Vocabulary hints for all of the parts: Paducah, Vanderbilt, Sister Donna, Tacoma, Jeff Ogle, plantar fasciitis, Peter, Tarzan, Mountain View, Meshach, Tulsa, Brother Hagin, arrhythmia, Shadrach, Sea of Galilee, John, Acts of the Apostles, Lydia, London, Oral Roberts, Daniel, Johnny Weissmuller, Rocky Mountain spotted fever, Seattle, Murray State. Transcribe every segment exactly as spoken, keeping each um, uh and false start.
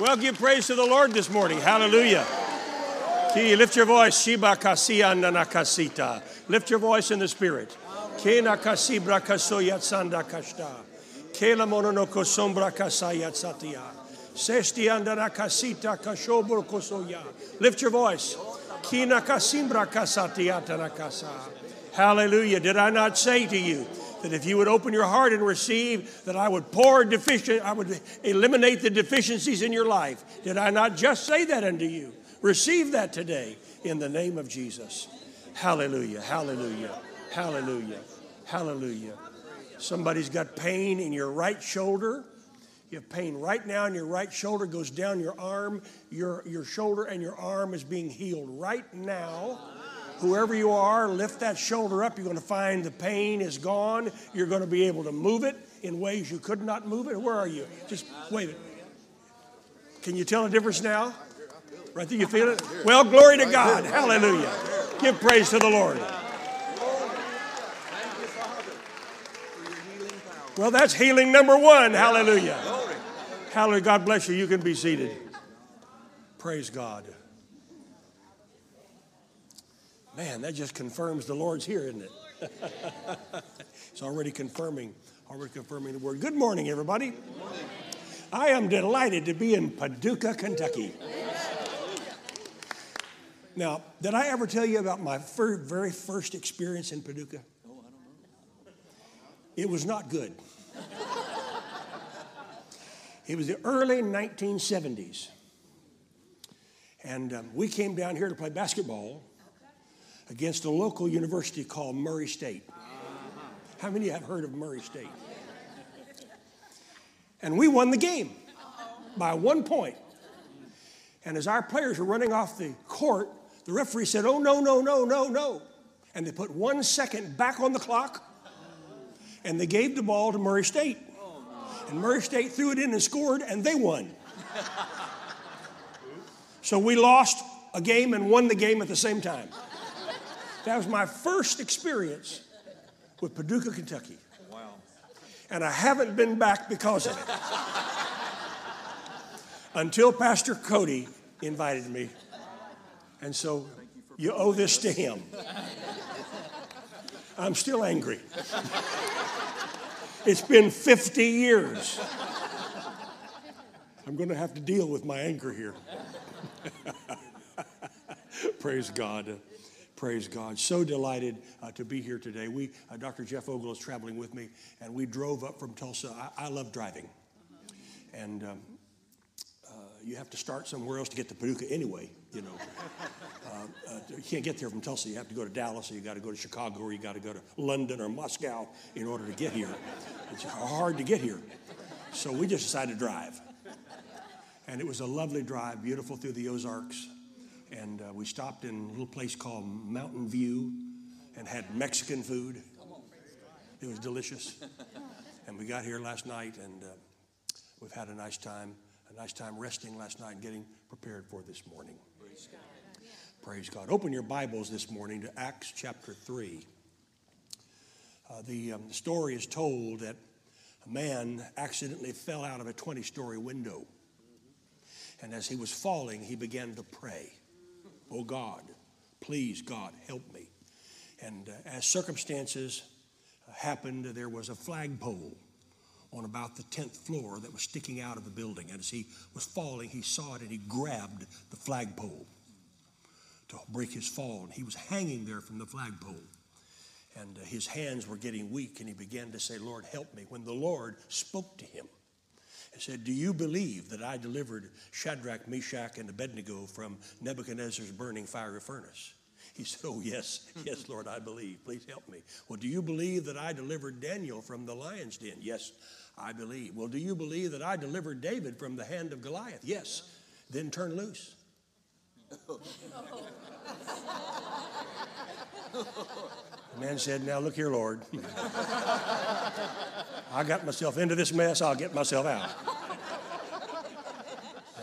Well, give praise to the Lord this morning. Hallelujah. Lift your voice. Lift your voice in the Spirit. Lift your voice. Hallelujah. Did I not say to you that if you would open your heart and receive, that I would pour deficient, I would eliminate the deficiencies in your life? Did I not just say that unto you? Receive that today in the name of Jesus. Hallelujah, hallelujah, hallelujah, hallelujah. Somebody's got pain in your right shoulder. You have pain right now in your right shoulder, goes down your arm, your, your shoulder and your arm is being healed right now. Whoever you are, lift that shoulder up. You're going to find the pain is gone. You're going to be able to move it in ways you could not move it. Where are you? Just wave it. Can you tell the difference now? Right there, you feel it? Well, glory to God. Hallelujah. Give praise to the Lord. Well, that's healing number one. Hallelujah. Hallelujah. God bless you. You can be seated. Praise God. Man, that just confirms the Lord's here, isn't it? It's already confirming, already confirming the word. Good morning, everybody. Good morning. I am delighted to be in Paducah, Kentucky. Now, did I ever tell you about my fir- very first experience in Paducah? Oh, I don't know. It was not good. It was the early nineteen seventies. And um, we came down here to play basketball against a local university called Murray State. Uh-huh. How many have heard of Murray State? And we won the game by one point. And as our players were running off the court, the referee said, oh, no, no, no, no, no. And they put one second back on the clock, and they gave the ball to Murray State. And Murray State threw it in and scored, and they won. So we lost a game and won the game at the same time. That was my first experience with Paducah, Kentucky. Wow. And I haven't been back because of it. Until Pastor Cody invited me. And so you owe this to him. I'm still angry. It's been fifty years. I'm going to have to deal with my anger here. Praise God. Praise God. So delighted uh, to be here today. We, uh, Doctor Jeff Ogle is traveling with me, and we drove up from Tulsa. I, I love driving. And um, uh, you have to start somewhere else to get to Paducah anyway, you know. Uh, uh, you can't get there from Tulsa. You have to go to Dallas, or you got to go to Chicago, or you got to go to London or Moscow in order to get here. It's hard to get here. So we just decided to drive. And it was a lovely drive, beautiful through the Ozarks. And uh, we stopped in a little place called Mountain View and had Mexican food. It was delicious. And we got here last night, and uh, we've had a nice time, a nice time resting last night and getting prepared for this morning. Praise God. Praise God. Open your Bibles this morning to Acts chapter three. Uh, the um, story is told that a man accidentally fell out of a twenty-story window. And as he was falling, he began to pray. Oh, God, please, God, help me. And uh, as circumstances happened, there was a flagpole on about the tenth floor that was sticking out of the building. And as he was falling, he saw it, and he grabbed the flagpole to break his fall. And he was hanging there from the flagpole. And uh, his hands were getting weak, and he began to say, Lord, help me. When the Lord spoke to him, he said, do you believe that I delivered Shadrach, Meshach, and Abednego from Nebuchadnezzar's burning fiery furnace? He said, oh, yes, yes, Lord, I believe. Please help me. Well, do you believe that I delivered Daniel from the lion's den? Yes, I believe. Well, do you believe that I delivered David from the hand of Goliath? Yes. Then turn loose. The man said, now look here, Lord. I got myself into this mess. I'll get myself out.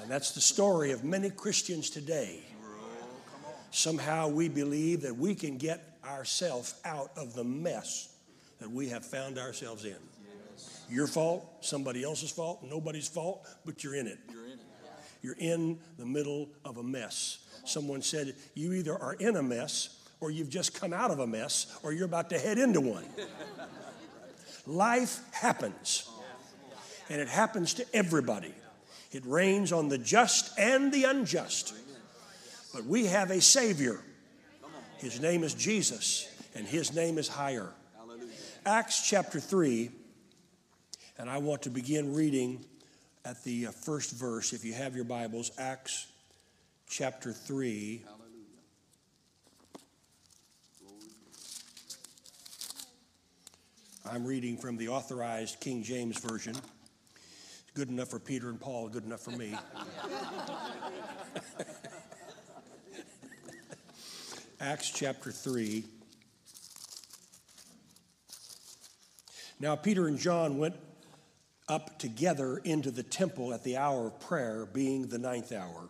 And that's the story of many Christians today. Somehow we believe that we can get ourselves out of the mess that we have found ourselves in. Your fault, somebody else's fault, nobody's fault, but you're in it. you're in the middle of a mess. Someone said, you either are in a mess or you've just come out of a mess or you're about to head into one. Life happens, and it happens to everybody. It rains on the just and the unjust. But we have a Savior. His name is Jesus, and his name is higher. Acts chapter three, and I want to begin reading at the first verse. If you have your Bibles, Acts chapter three. I'm reading from the Authorized King James Version. Good enough for Peter and Paul, good enough for me. Acts chapter three. Now Peter and John went up together into the temple at the hour of prayer, being the ninth hour.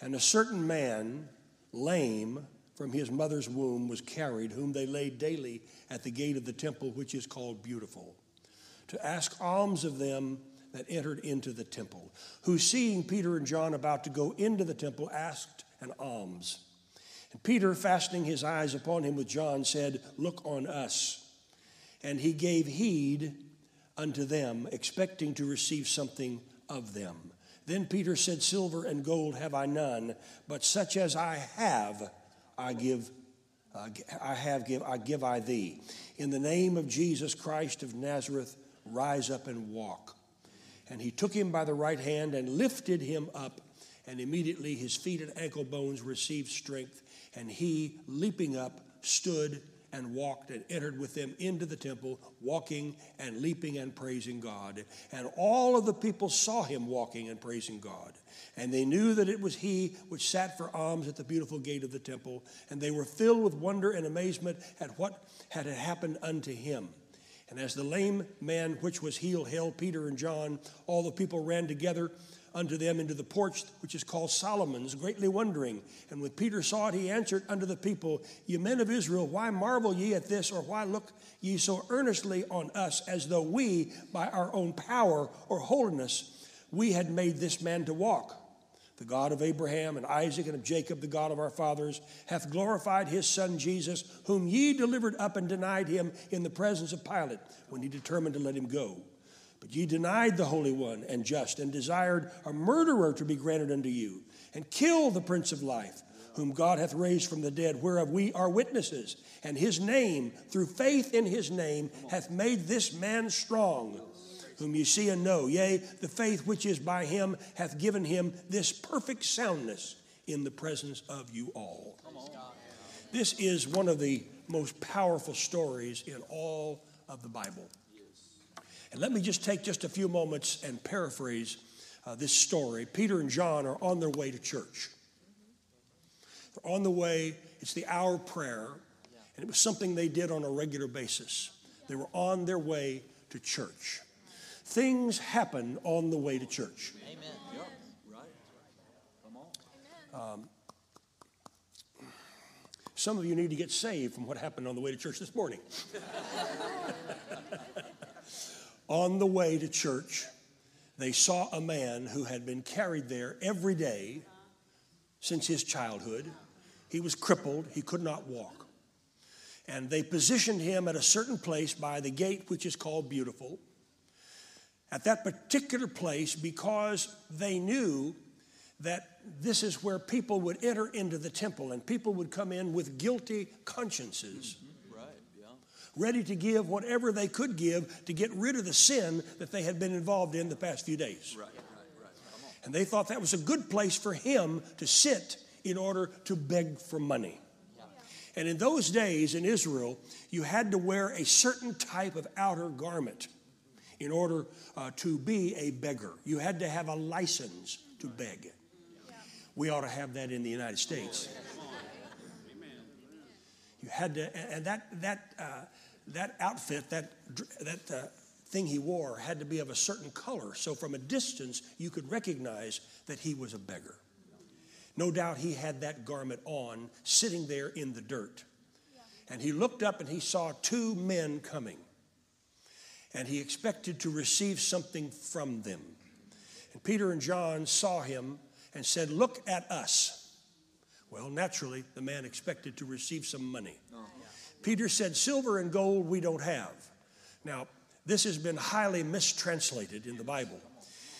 And a certain man, lame from his mother's womb, was carried, whom they laid daily at the gate of the temple, which is called Beautiful, to ask alms of them that entered into the temple, who, seeing Peter and John about to go into the temple, asked an alms. And Peter, fastening his eyes upon him with John, said, "Look on us." And he gave heed unto them, expecting to receive something of them. Then Peter said, "Silver and gold have I none, but such as I have, I give, uh, I have give, I give I thee. In the name of Jesus Christ of Nazareth, rise up and walk." And he took him by the right hand and lifted him up, and immediately his feet and ankle bones received strength. And he, leaping up, stood and walked and entered with them into the temple, walking and leaping and praising God. And all of the people saw him walking and praising God. And they knew that it was he which sat for alms at the Beautiful gate of the temple. And they were filled with wonder and amazement at what had happened unto him. And as the lame man which was healed held Peter and John, all the people ran together unto them into the porch which is called Solomon's, greatly wondering. And when Peter saw it, he answered unto the people, "Ye men of Israel, why marvel ye at this, or why look ye so earnestly on us, as though we, by our own power or holiness, we had made this man to walk? The God of Abraham and Isaac and of Jacob, the God of our fathers, hath glorified his son Jesus, whom ye delivered up and denied him in the presence of Pilate, when he determined to let him go. But ye denied the Holy One and just, and desired a murderer to be granted unto you, and killed the Prince of Life, whom God hath raised from the dead, whereof we are witnesses. And his name, through faith in his name, hath made this man strong, whom you see and know. Yea, the faith which is by him hath given him this perfect soundness in the presence of you all." This is one of the most powerful stories in all of the Bible. And let me just take just a few moments and paraphrase uh, this story. Peter and John are on their way to church. They're on the way. It's the hour of prayer, and it was something they did on a regular basis. They were on their way to church. Things happen on the way to church. Amen. Um, some of you need to get saved from what happened on the way to church this morning. On the way to church, they saw a man who had been carried there every day since his childhood. He was crippled. He could not walk. And they positioned him at a certain place by the gate, which is called Beautiful. At that particular place, because they knew that this is where people would enter into the temple, and people would come in with guilty consciences, ready to give whatever they could give to get rid of the sin that they had been involved in the past few days. Right, right, right. And they thought that was a good place for him to sit in order to beg for money. Yeah. And in those days in Israel, you had to wear a certain type of outer garment in order uh, to be a beggar. You had to have a license to beg. Yeah. We ought to have that in the United States. You had to, and that that uh, that outfit, that that uh, thing he wore, had to be of a certain color, so from a distance you could recognize that he was a beggar. No doubt he had that garment on, sitting there in the dirt, and he looked up and he saw two men coming, and he expected to receive something from them. And Peter and John saw him and said, "Look at us." Well, naturally, the man expected to receive some money. Oh. Yeah. Peter said, "Silver and gold we don't have." Now, this has been highly mistranslated in the Bible.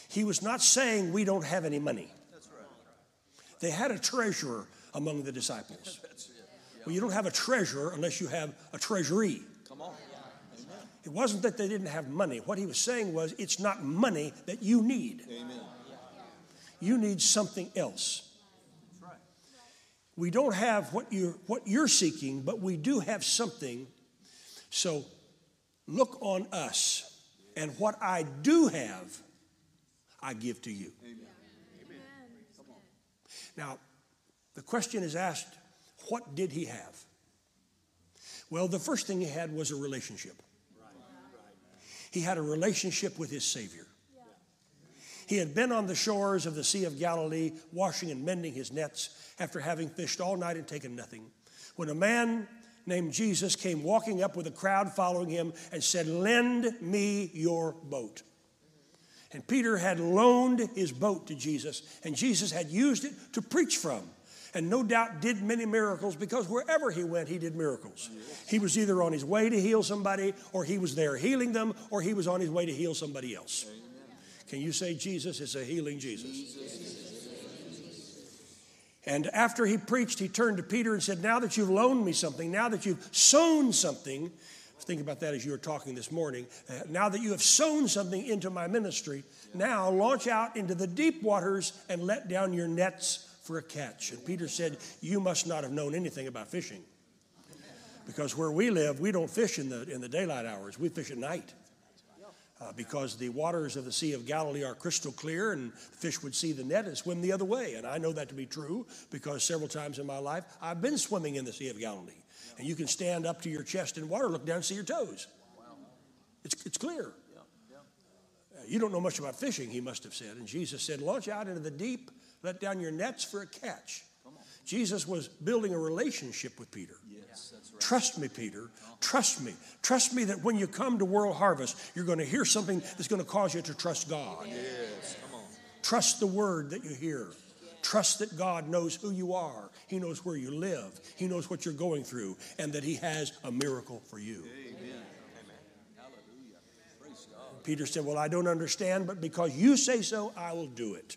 He was not saying we don't have any money. That's right. They had a treasurer among the disciples. Well, you don't have a treasurer unless you have a treasury. Come on. It wasn't that they didn't have money. What he was saying was, it's not money that you need. Amen. You need something else. That's right. We don't have what you're, what you're seeking, but we do have something. So look on us, and what I do have, I give to you. Amen. Amen. Now, the question is asked, what did he have? Well, the first thing he had was a relationship. He had a relationship with his Savior. Yeah. He had been on the shores of the Sea of Galilee, washing and mending his nets after having fished all night and taken nothing, when a man named Jesus came walking up with a crowd following him and said, "Lend me your boat." And Peter had loaned his boat to Jesus, and Jesus had used it to preach from, and no doubt did many miracles, because wherever he went, he did miracles. He was either on his way to heal somebody, or he was there healing them, or he was on his way to heal somebody else. Amen. Can you say Jesus is a healing Jesus? Jesus. And after he preached, he turned to Peter and said, "Now that you've loaned me something, now that you've sown something," think about that as you were talking this morning, uh, "now that you have sown something into my ministry, yeah. now launch out into the deep waters and let down your nets for a catch." And Peter said, "You must not have known anything about fishing, because where we live, we don't fish in the in the daylight hours. We fish at night, uh, because the waters of the Sea of Galilee are crystal clear, and fish would see the net and swim the other way. And I know that to be true, because several times in my life, I've been swimming in the Sea of Galilee, and you can stand up to your chest in water, look down, and see your toes. It's it's clear. Uh, you don't know much about fishing," he must have said. And Jesus said, "Launch out into the deep. Let down your nets for a catch." Jesus was building a relationship with Peter. Yes, that's right. Trust me, Peter. Trust me. Trust me that when you come to World Harvest, you're going to hear something that's going to cause you to trust God. Yes, come on. Trust the word that you hear. Trust that God knows who you are. He knows where you live. He knows what you're going through, and that he has a miracle for you. Amen. Peter said, "Well, I don't understand, but because you say so, I will do it."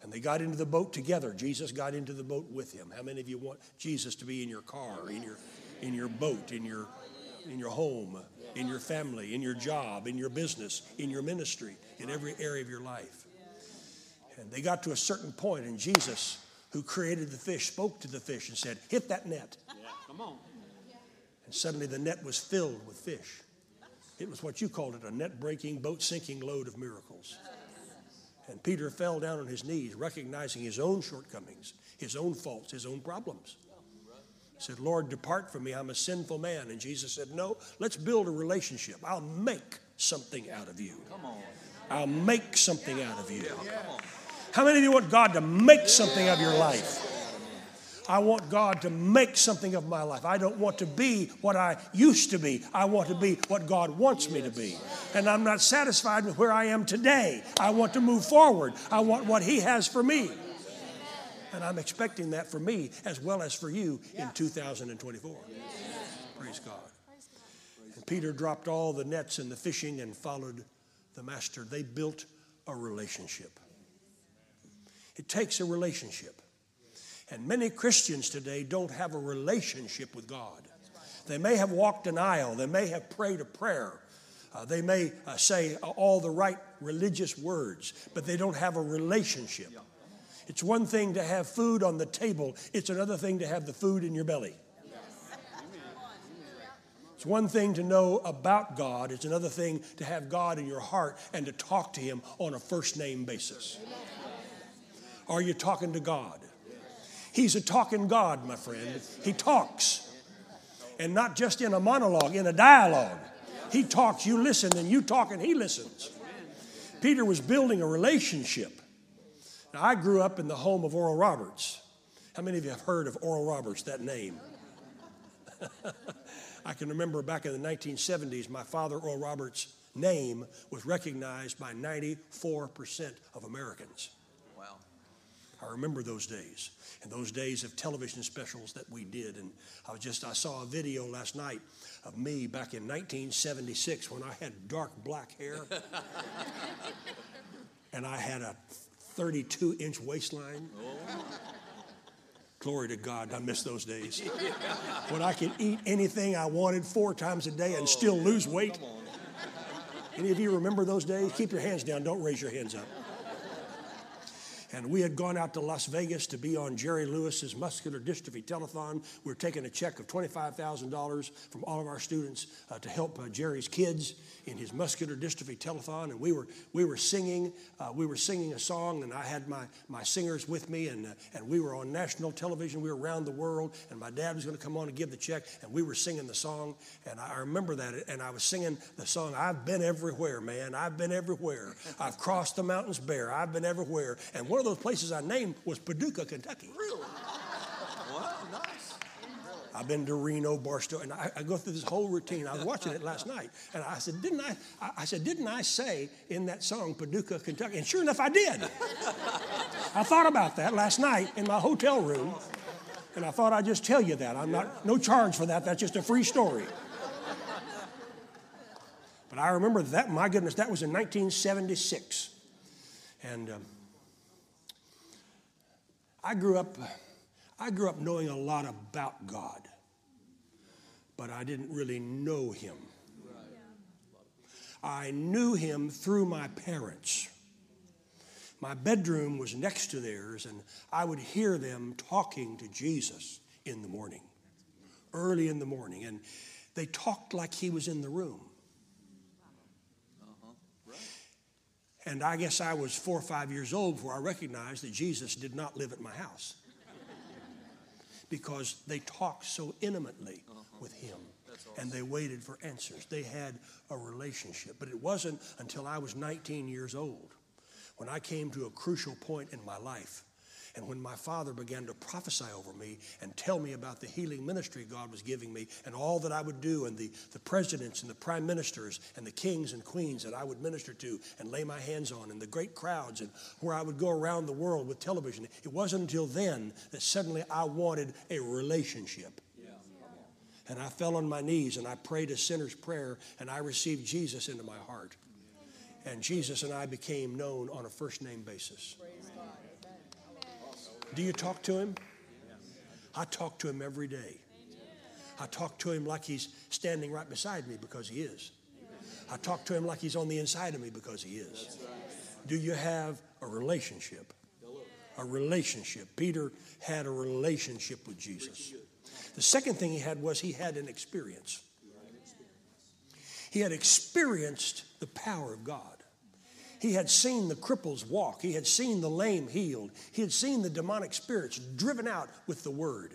And they got into the boat together. Jesus got into the boat with him. How many of you want Jesus to be in your car, in your in your boat, in your in your home, in your family, in your job, in your business, in your ministry, in every area of your life? And they got to a certain point, and Jesus, who created the fish, spoke to the fish and said, "Hit that net." Yeah, come on. And suddenly the net was filled with fish. It was what you called it, a net-breaking, boat-sinking load of miracles. And Peter fell down on his knees, recognizing his own shortcomings, his own faults, his own problems. He said, "Lord, depart from me. I'm a sinful man." And Jesus said, "No, let's build a relationship. I'll make something out of you. Come on. I'll make something out of you." Yeah. How many of you want God to make something of your life? I want God to make something of my life. I don't want to be what I used to be. I want to be what God wants me to be. And I'm not satisfied with where I am today. I want to move forward. I want what he has for me. And I'm expecting that for me as well as for you in two thousand twenty-four. Praise God. And Peter dropped all the nets and the fishing and followed the master. They built a relationship. It takes a relationship. And many Christians today don't have a relationship with God. They may have walked an aisle. They may have prayed a prayer. Uh, they may uh, say uh, all the right religious words, but they don't have a relationship. It's one thing to have food on the table. It's another thing to have the food in your belly. It's one thing to know about God. It's another thing to have God in your heart and to talk to him on a first-name basis. Are you talking to God? He's a talking God, my friend. He talks. And not just in a monologue, in a dialogue. He talks, you listen, and you talk, and he listens. Peter was building a relationship. Now, I grew up in the home of Oral Roberts. How many of you have heard of Oral Roberts, that name? I can remember back in the nineteen seventies, my father, Oral Roberts' name was recognized by ninety-four percent of Americans. I remember those days and those days of television specials that we did. And I was just, I saw a video last night of me back in nineteen seventy-six when I had dark black hair and I had a thirty-two inch waistline. Oh. Glory to God, I miss those days. Yeah. When I could eat anything I wanted four times a day and oh, still yeah. lose weight. Any of you remember those days? Keep your hands down, don't raise your hands up. And we had gone out to Las Vegas to be on Jerry Lewis's muscular dystrophy telethon. We were taking a check of twenty-five thousand dollars from all of our students uh, to help uh, Jerry's kids in his muscular dystrophy telethon. And we were we were singing uh, we were singing a song, and I had my my singers with me, and uh, and we were on national television. We were around the world, and my dad was going to come on and give the check, and we were singing the song. And I remember that, and I was singing the song. I've been everywhere, man. I've been everywhere. I've crossed the mountains bare. I've been everywhere. And one One of those places I named was Paducah, Kentucky. Really? Wow, nice. I've been to Reno, Barstow, and I, I go through this whole routine. I was watching it last night, and I said, "Didn't I?" I said, "Didn't I say in that song Paducah, Kentucky?" And sure enough, I did. I thought about that last night in my hotel room, and I thought I'd just tell you that. I'm yeah. not no charge for that. That's just a free story. But I remember that. My goodness, that was in nineteen seventy-six, and. Um, I grew up, I grew up knowing a lot about God, but I didn't really know Him. Right. Yeah. I knew Him through my parents. My bedroom was next to theirs, and I would hear them talking to Jesus in the morning, early in the morning, and they talked like He was in the room. And I guess I was four or five years old before I recognized that Jesus did not live at my house because they talked so intimately uh-huh. with Him. Awesome. And they waited for answers. They had a relationship. But it wasn't until I was nineteen years old when I came to a crucial point in my life and when my father began to prophesy over me and tell me about the healing ministry God was giving me and all that I would do and the, the presidents and the prime ministers and the kings and queens that I would minister to and lay my hands on and the great crowds and where I would go around the world with television. It wasn't until then that suddenly I wanted a relationship. Yeah. And I fell on my knees and I prayed a sinner's prayer and I received Jesus into my heart. Yeah. And Jesus and I became known on a first name basis. Praise God. Do you talk to Him? I talk to Him every day. I talk to Him like He's standing right beside me because He is. I talk to Him like He's on the inside of me because He is. Do you have a relationship? A relationship. Peter had a relationship with Jesus. The second thing he had was he had an experience. He had experienced the power of God. He had seen the cripples walk. He had seen the lame healed. He had seen the demonic spirits driven out with the word.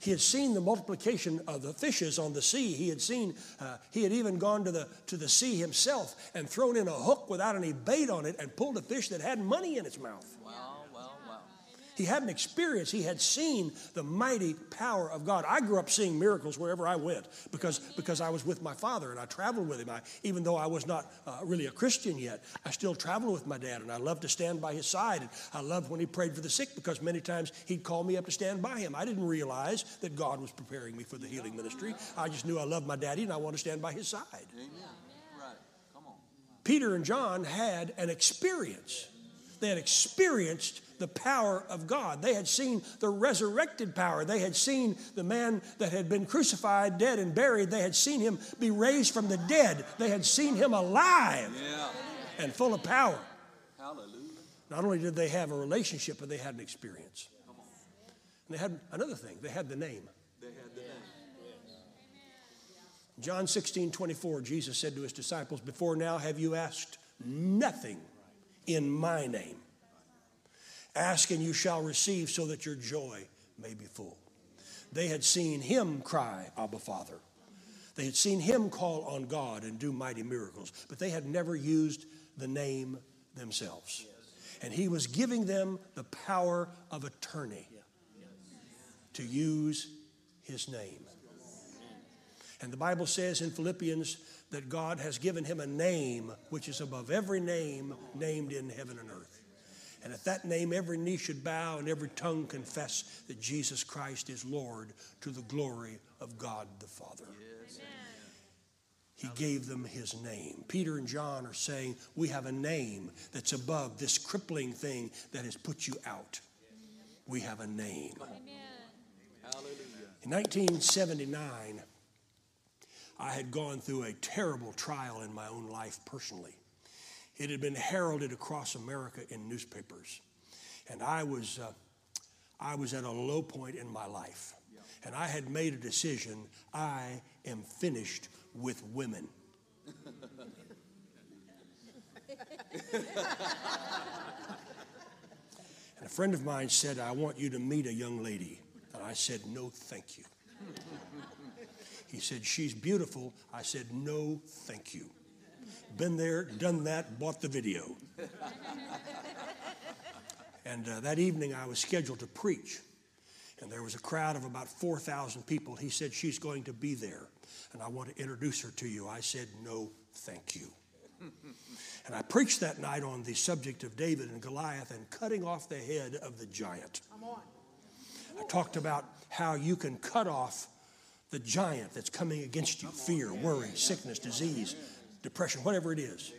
He had seen the multiplication of the fishes on the sea. He had seen, uh, he had even gone to the, to the sea himself and thrown in a hook without any bait on it and pulled a fish that had money in its mouth. Wow, wow, wow. He had an experience. He had seen the mighty power of God. I grew up seeing miracles wherever I went because, because I was with my father and I traveled with him. I, even though I was not uh, really a Christian yet, I still traveled with my dad and I loved to stand by his side. And I loved when he prayed for the sick because many times he'd call me up to stand by him. I didn't realize that God was preparing me for the healing ministry. I just knew I loved my daddy and I wanted to stand by his side. Amen. Right. Come on. Peter and John had an experience. They had experienced the power of God. They had seen the resurrected power. They had seen the man that had been crucified, dead, and buried. They had seen him be raised from the dead. They had seen him alive yeah. and full of power. Hallelujah. Not only did they have a relationship, but they had an experience. Come on. And they had another thing. They had the name. They had the name. John sixteen twenty-four, Jesus said to his disciples, "Before now have you asked nothing in my name? Ask and you shall receive so that your joy may be full." They had seen him cry, "Abba, Father." They had seen him call on God and do mighty miracles, but they had never used the name themselves. And he was giving them the power of attorney to use his name. And the Bible says in Philippians that God has given him a name which is above every name named in heaven and earth. And at that name, every knee should bow and every tongue confess that Jesus Christ is Lord, to the glory of God the Father. Yes. He gave them his name. Peter and John are saying, we have a name that's above this crippling thing that has put you out. We have a name. In nineteen seventy-nine, I had gone through a terrible trial in my own life personally. It had been heralded across America in newspapers. And I was, uh, I was at a low point in my life. And I had made a decision, I am finished with women. And a friend of mine said, I want you to meet a young lady. And I said, no, thank you. He said, she's beautiful. I said, no, thank you. Been there, done that, bought the video. And uh, that evening I was scheduled to preach. And there was a crowd of about four thousand people. He said, she's going to be there, and I want to introduce her to you. I said, no, thank you. And I preached that night on the subject of David and Goliath and cutting off the head of the giant. Come on. I talked about how you can cut off the giant that's coming against you, fear, worry, sickness, disease, depression, whatever it is.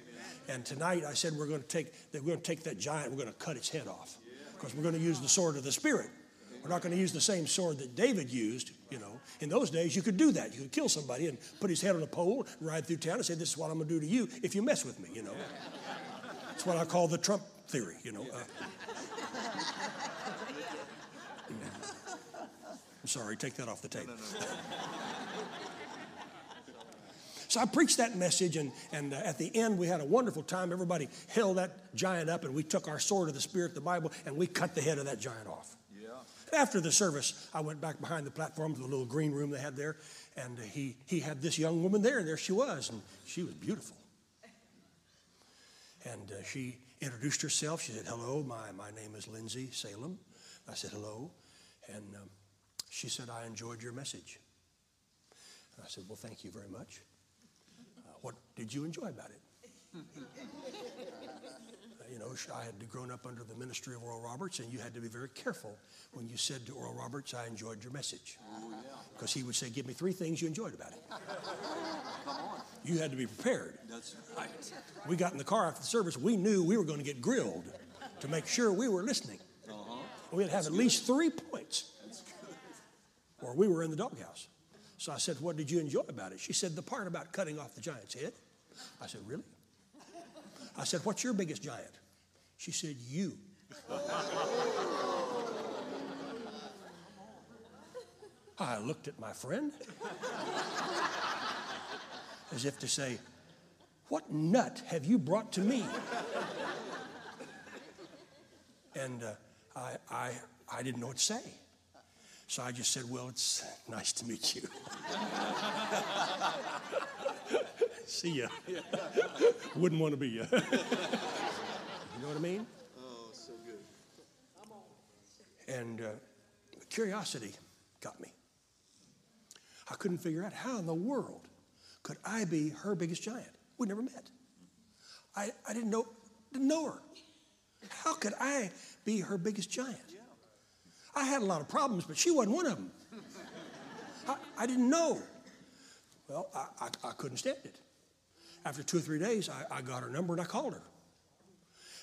And tonight I said we're going to take, we're going to take that giant, we're going to cut its head off, because we're going to use the sword of the Spirit. We're not going to use the same sword that David used, you know. In those days, you could do that. You could kill somebody and put his head on a pole and ride through town and say, this is what I'm going to do to you if you mess with me, you know. It's what I call the Trump theory, you know. Uh, I'm sorry, take that off the tape. So I preached that message, and, and uh, at the end, we had a wonderful time. Everybody held that giant up, and we took our sword of the Spirit, the Bible, and we cut the head of that giant off. After the service, I went back behind the platform to the little green room they had there, and he, he had this young woman there, and there she was, and she was beautiful. And uh, she introduced herself. She said, hello, my, my name is Lindsay Salem. I said, hello. And um, she said, I enjoyed your message. And I said, well, thank you very much. Uh, what did you enjoy about it? You know, I had grown up under the ministry of Oral Roberts, and you had to be very careful when you said to Oral Roberts, I enjoyed your message. Because he would say, give me three things you enjoyed about it. Come on. You had to be prepared. That's right. We got in the car after the service. We knew we were going to get grilled to make sure we were listening. Uh-huh. We'd have That's at good. least three points. That's good. Or we were in the doghouse. So I said, what did you enjoy about it? She said, the part about cutting off the giant's head. I said, really? I said, what's your biggest giant? She said, you. I looked at my friend as if to say, what nut have you brought to me? And uh, I, I, I didn't know what to say. So I just said, well, it's nice to meet you. See ya. Wouldn't want to be ya. You know what I mean? Oh, so good. And uh, curiosity got me. I couldn't figure out how in the world could I be her biggest giant. We never met. I, I didn't know didn't know her. How could I be her biggest giant? I had a lot of problems, but she wasn't one of them. I, I didn't know. Well, I, I, I couldn't stand it. After two or three days, I, I got her number and I called her.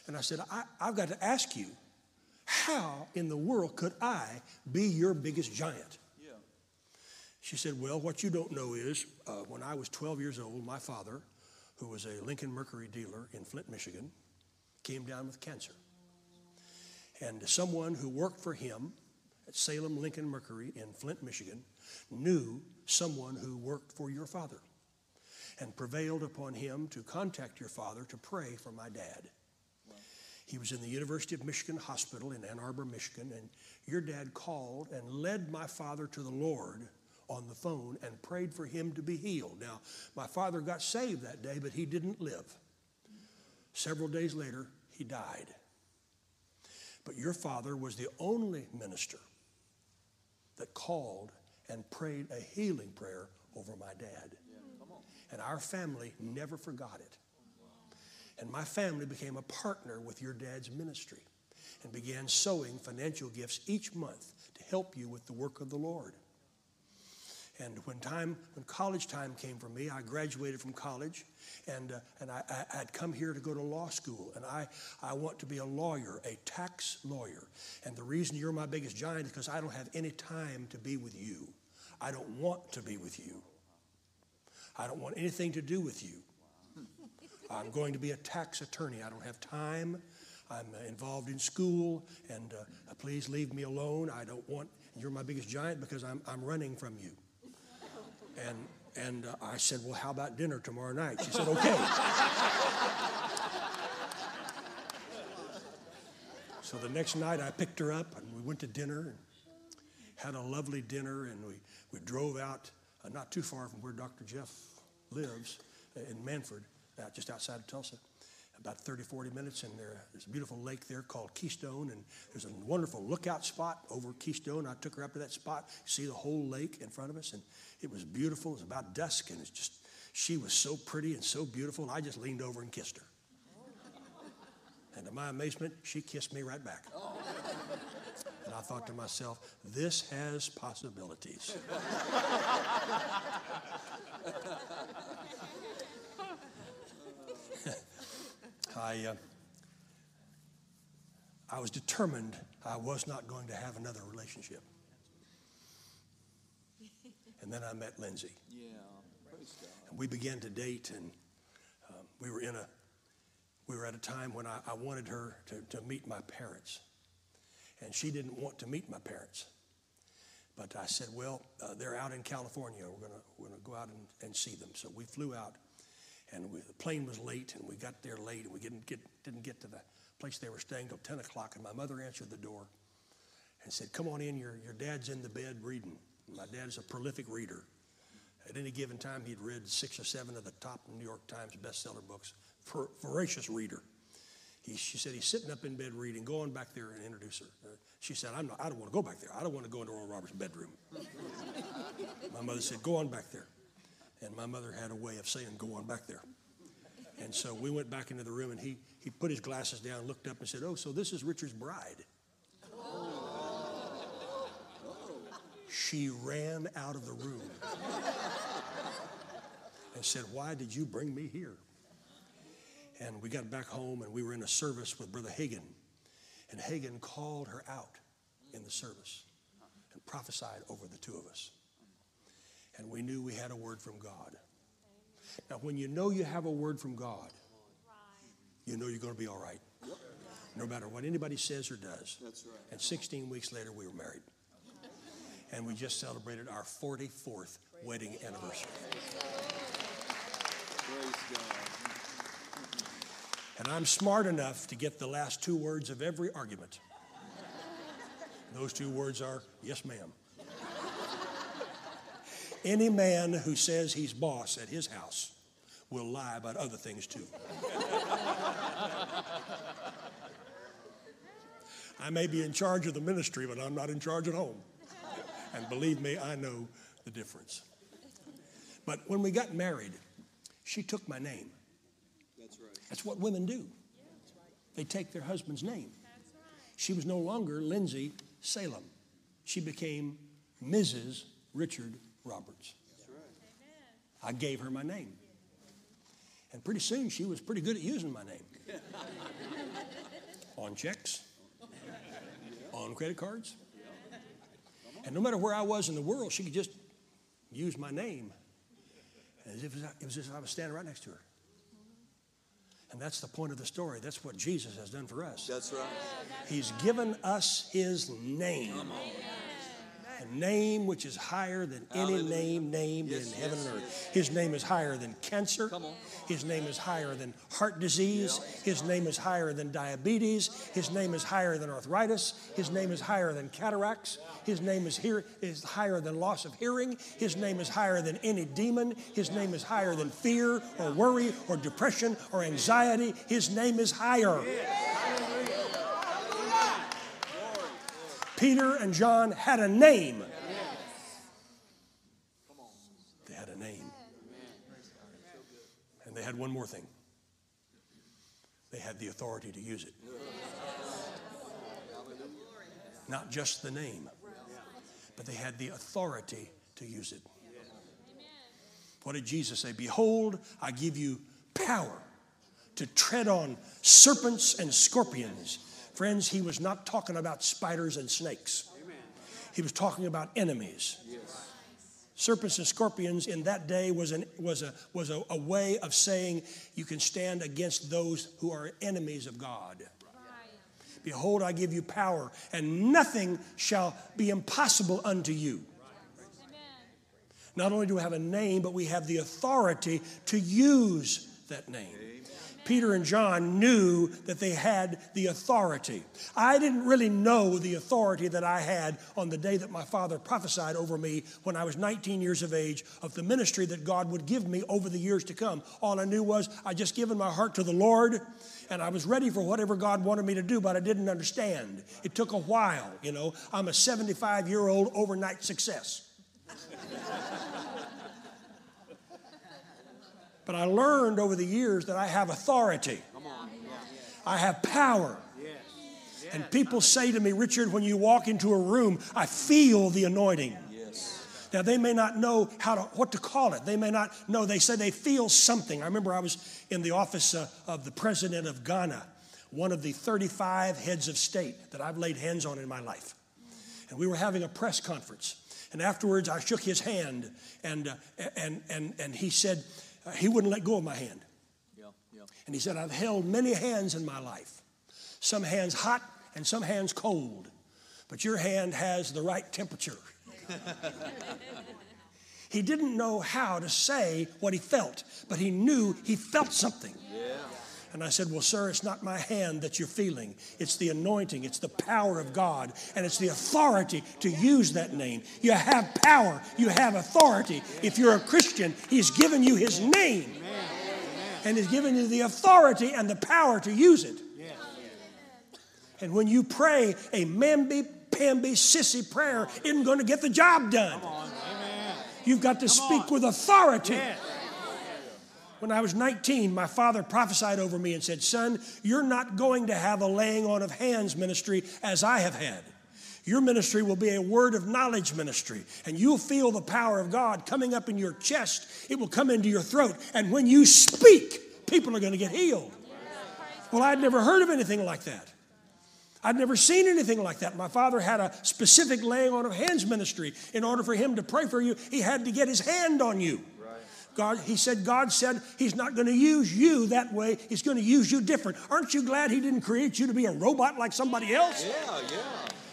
And I said, I, I've got to ask you, how in the world could I be your biggest giant? Yeah. She said, well, what you don't know is uh, when I was twelve years old, my father, who was a Lincoln Mercury dealer in Flint, Michigan, came down with cancer. And someone who worked for him at Salem Lincoln Mercury in Flint, Michigan, knew someone who worked for your father and prevailed upon him to contact your father to pray for my dad. Wow. He was in the University of Michigan Hospital in Ann Arbor, Michigan, and your dad called and led my father to the Lord on the phone and prayed for him to be healed. Now, my father got saved that day, but he didn't live. Several days later, he died. But your father was the only minister that called and prayed a healing prayer over my dad. And our family never forgot it. And my family became a partner with your dad's ministry. and began sowing financial gifts each month to help you with the work of the Lord. And when time, when college time came for me, I graduated from college, and uh, and I, I had come here to go to law school, and I, I want to be a lawyer, a tax lawyer. And the reason you're my biggest giant is because I don't have any time to be with you. I don't want to be with you. I don't want anything to do with you. I'm going to be a tax attorney. I don't have time. I'm involved in school, and uh, please leave me alone. I don't want, you're my biggest giant because I'm, I'm running from you. And and uh, I said, well, how about dinner tomorrow night? She said, okay. So the next night I picked her up and we went to dinner and had a lovely dinner, and we, we drove out uh, not too far from where Doctor Jeff lives in Manford, uh, just outside of Tulsa, about thirty, forty minutes, and there, there's a beautiful lake there called Keystone, and there's a wonderful lookout spot over Keystone. I took her up to that spot, see the whole lake in front of us, and it was beautiful. It was about dusk, and it's just, she was so pretty and so beautiful, and I just leaned over and kissed her. And to my amazement, she kissed me right back. And I thought to myself, this has possibilities. I, uh, I was determined I was not going to have another relationship. And then I met Lindsay. Yeah, praise God. And we began to date, and um, we were in a, we were at a time when I, I wanted her to, to meet my parents, and she didn't want to meet my parents. But I said, well, uh, they're out in California. We're gonna we're gonna go out and, and see them. So we flew out. And we, the plane was late, and we got there late, and we didn't get, didn't get to the place they were staying till ten o'clock. And my mother answered the door and said, come on in. Your, your dad's in the bed reading. And my dad is a prolific reader. At any given time, he'd read six or seven of the top New York Times bestseller books. For, voracious reader. He, she said, he's sitting up in bed reading. Go on back there and introduce her. Uh, she said, I'm not, I don't want to go back there. I don't want to go into Oral Roberts' bedroom. My mother said, go on back there. And my mother had a way of saying, go on back there. And so we went back into the room, and he, he put his glasses down, looked up, and said, oh, so this is Richard's bride. Oh. She ran out of the room and said, why did you bring me here? And we got back home, and we were in a service with Brother Hagin. And Hagin called her out in the service and prophesied over the two of us. And we knew we had a word from God. Now, when you know you have a word from God, you know you're going to be all right, no matter what anybody says or does. That's right. And sixteen weeks later, we were married. And we just celebrated our forty-fourth wedding anniversary. Praise God. And I'm smart enough to get the last two words of every argument. Those two words are, yes, ma'am. Any man who says he's boss at his house will lie about other things too. I may be in charge of the ministry, but I'm not in charge at home. And believe me, I know the difference. But when we got married, she took my name. That's right. That's what women do. They take their husband's name. She was no longer Lindsay Salem. She became Missus Richard Roberts. That's right. I gave her my name. And pretty soon she was pretty good at using my name. On checks, on credit cards. And no matter where I was in the world, she could just use my name. As if it was as if I was standing right next to her. And that's the point of the story. That's what Jesus has done for us. That's right. He's given us his name. Come on. A name which is higher than any Hallelujah. name named yes, in heaven yes, and earth. His name is higher than cancer. Come on, come on. His name is higher than heart disease. Yeah. His name is higher than diabetes. His name is higher than arthritis. His name is higher than cataracts. His name is, here, is higher than loss of hearing. His name is higher than any demon. His name is higher than fear or worry or depression or anxiety. His name is higher. Yeah. Peter and John had a name. They had a name. And they had one more thing. They had the authority to use it. Not just the name, but they had the authority to use it. What did Jesus say? Behold, I give you power to tread on serpents and scorpions. Friends, he was not talking about spiders and snakes. He was talking about enemies. Yes. Serpents and scorpions in that day was an, was a was a, a way of saying you can stand against those who are enemies of God. Right. Behold, I give you power, and nothing shall be impossible unto you. Right. Not only do we have a name, but we have the authority to use that name. Amen. Peter and John knew that they had the authority. I didn't really know the authority that I had on the day that my father prophesied over me when I was nineteen years of age of the ministry that God would give me over the years to come. All I knew was I just given my heart to the Lord, and I was ready for whatever God wanted me to do, but I didn't understand. It took a while, you know. I'm a seventy-five-year-old overnight success. But I learned over the years that I have authority. Come on. I have power. Yes. Yes. And people say to me, Richard, when you walk into a room, I feel the anointing. Yes. Now, they may not know how to, what to call it. They may not know. They say they feel something. I remember I was in the office uh, of the president of Ghana, one of the thirty-five heads of state that I've laid hands on in my life. And we were having a press conference. And afterwards, I shook his hand, and, uh, and, and, and he said, Uh, he wouldn't let go of my hand. Yeah, yeah. And he said, I've held many hands in my life, some hands hot and some hands cold, but your hand has the right temperature. He didn't know how to say what he felt, but he knew he felt something. Yeah. And I said, well, sir, it's not my hand that you're feeling. It's the anointing. It's the power of God. And it's the authority to use that name. You have power. You have authority. If you're a Christian, he's given you his name. Amen. And he's given you the authority and the power to use it. Yes. And when you pray a mamby-pamby sissy prayer, isn't going to get the job done. Come on. Amen. You've got to Come speak on. With authority. Yes. When I was nineteen, my father prophesied over me and said, son, you're not going to have a laying on of hands ministry as I have had. Your ministry will be a word of knowledge ministry, and you'll feel the power of God coming up in your chest. It will come into your throat, and when you speak, people are going to get healed. Well, I'd never heard of anything like that. I'd never seen anything like that. My father had a specific laying on of hands ministry. In order for him to pray for you, he had to get his hand on you. God, he said, God said he's not going to use you that way. He's going to use you different. Aren't you glad he didn't create you to be a robot like somebody else? Yeah, yeah.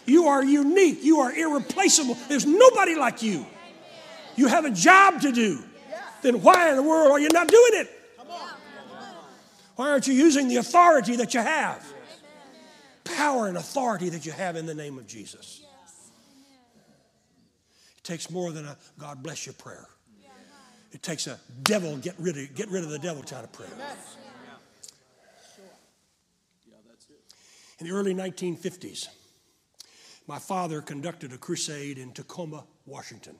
You are unique. You are irreplaceable. There's nobody like you. You have a job to do. Yeah. Then why in the world are you not doing it? Come on. Why aren't you using the authority that you have? Yes. Power and authority that you have in the name of Jesus. Yes. It takes more than a God bless you prayer. It takes a devil, get rid of, get rid of the devil kind of prayer. In the early nineteen fifties, my father conducted a crusade in Tacoma, Washington.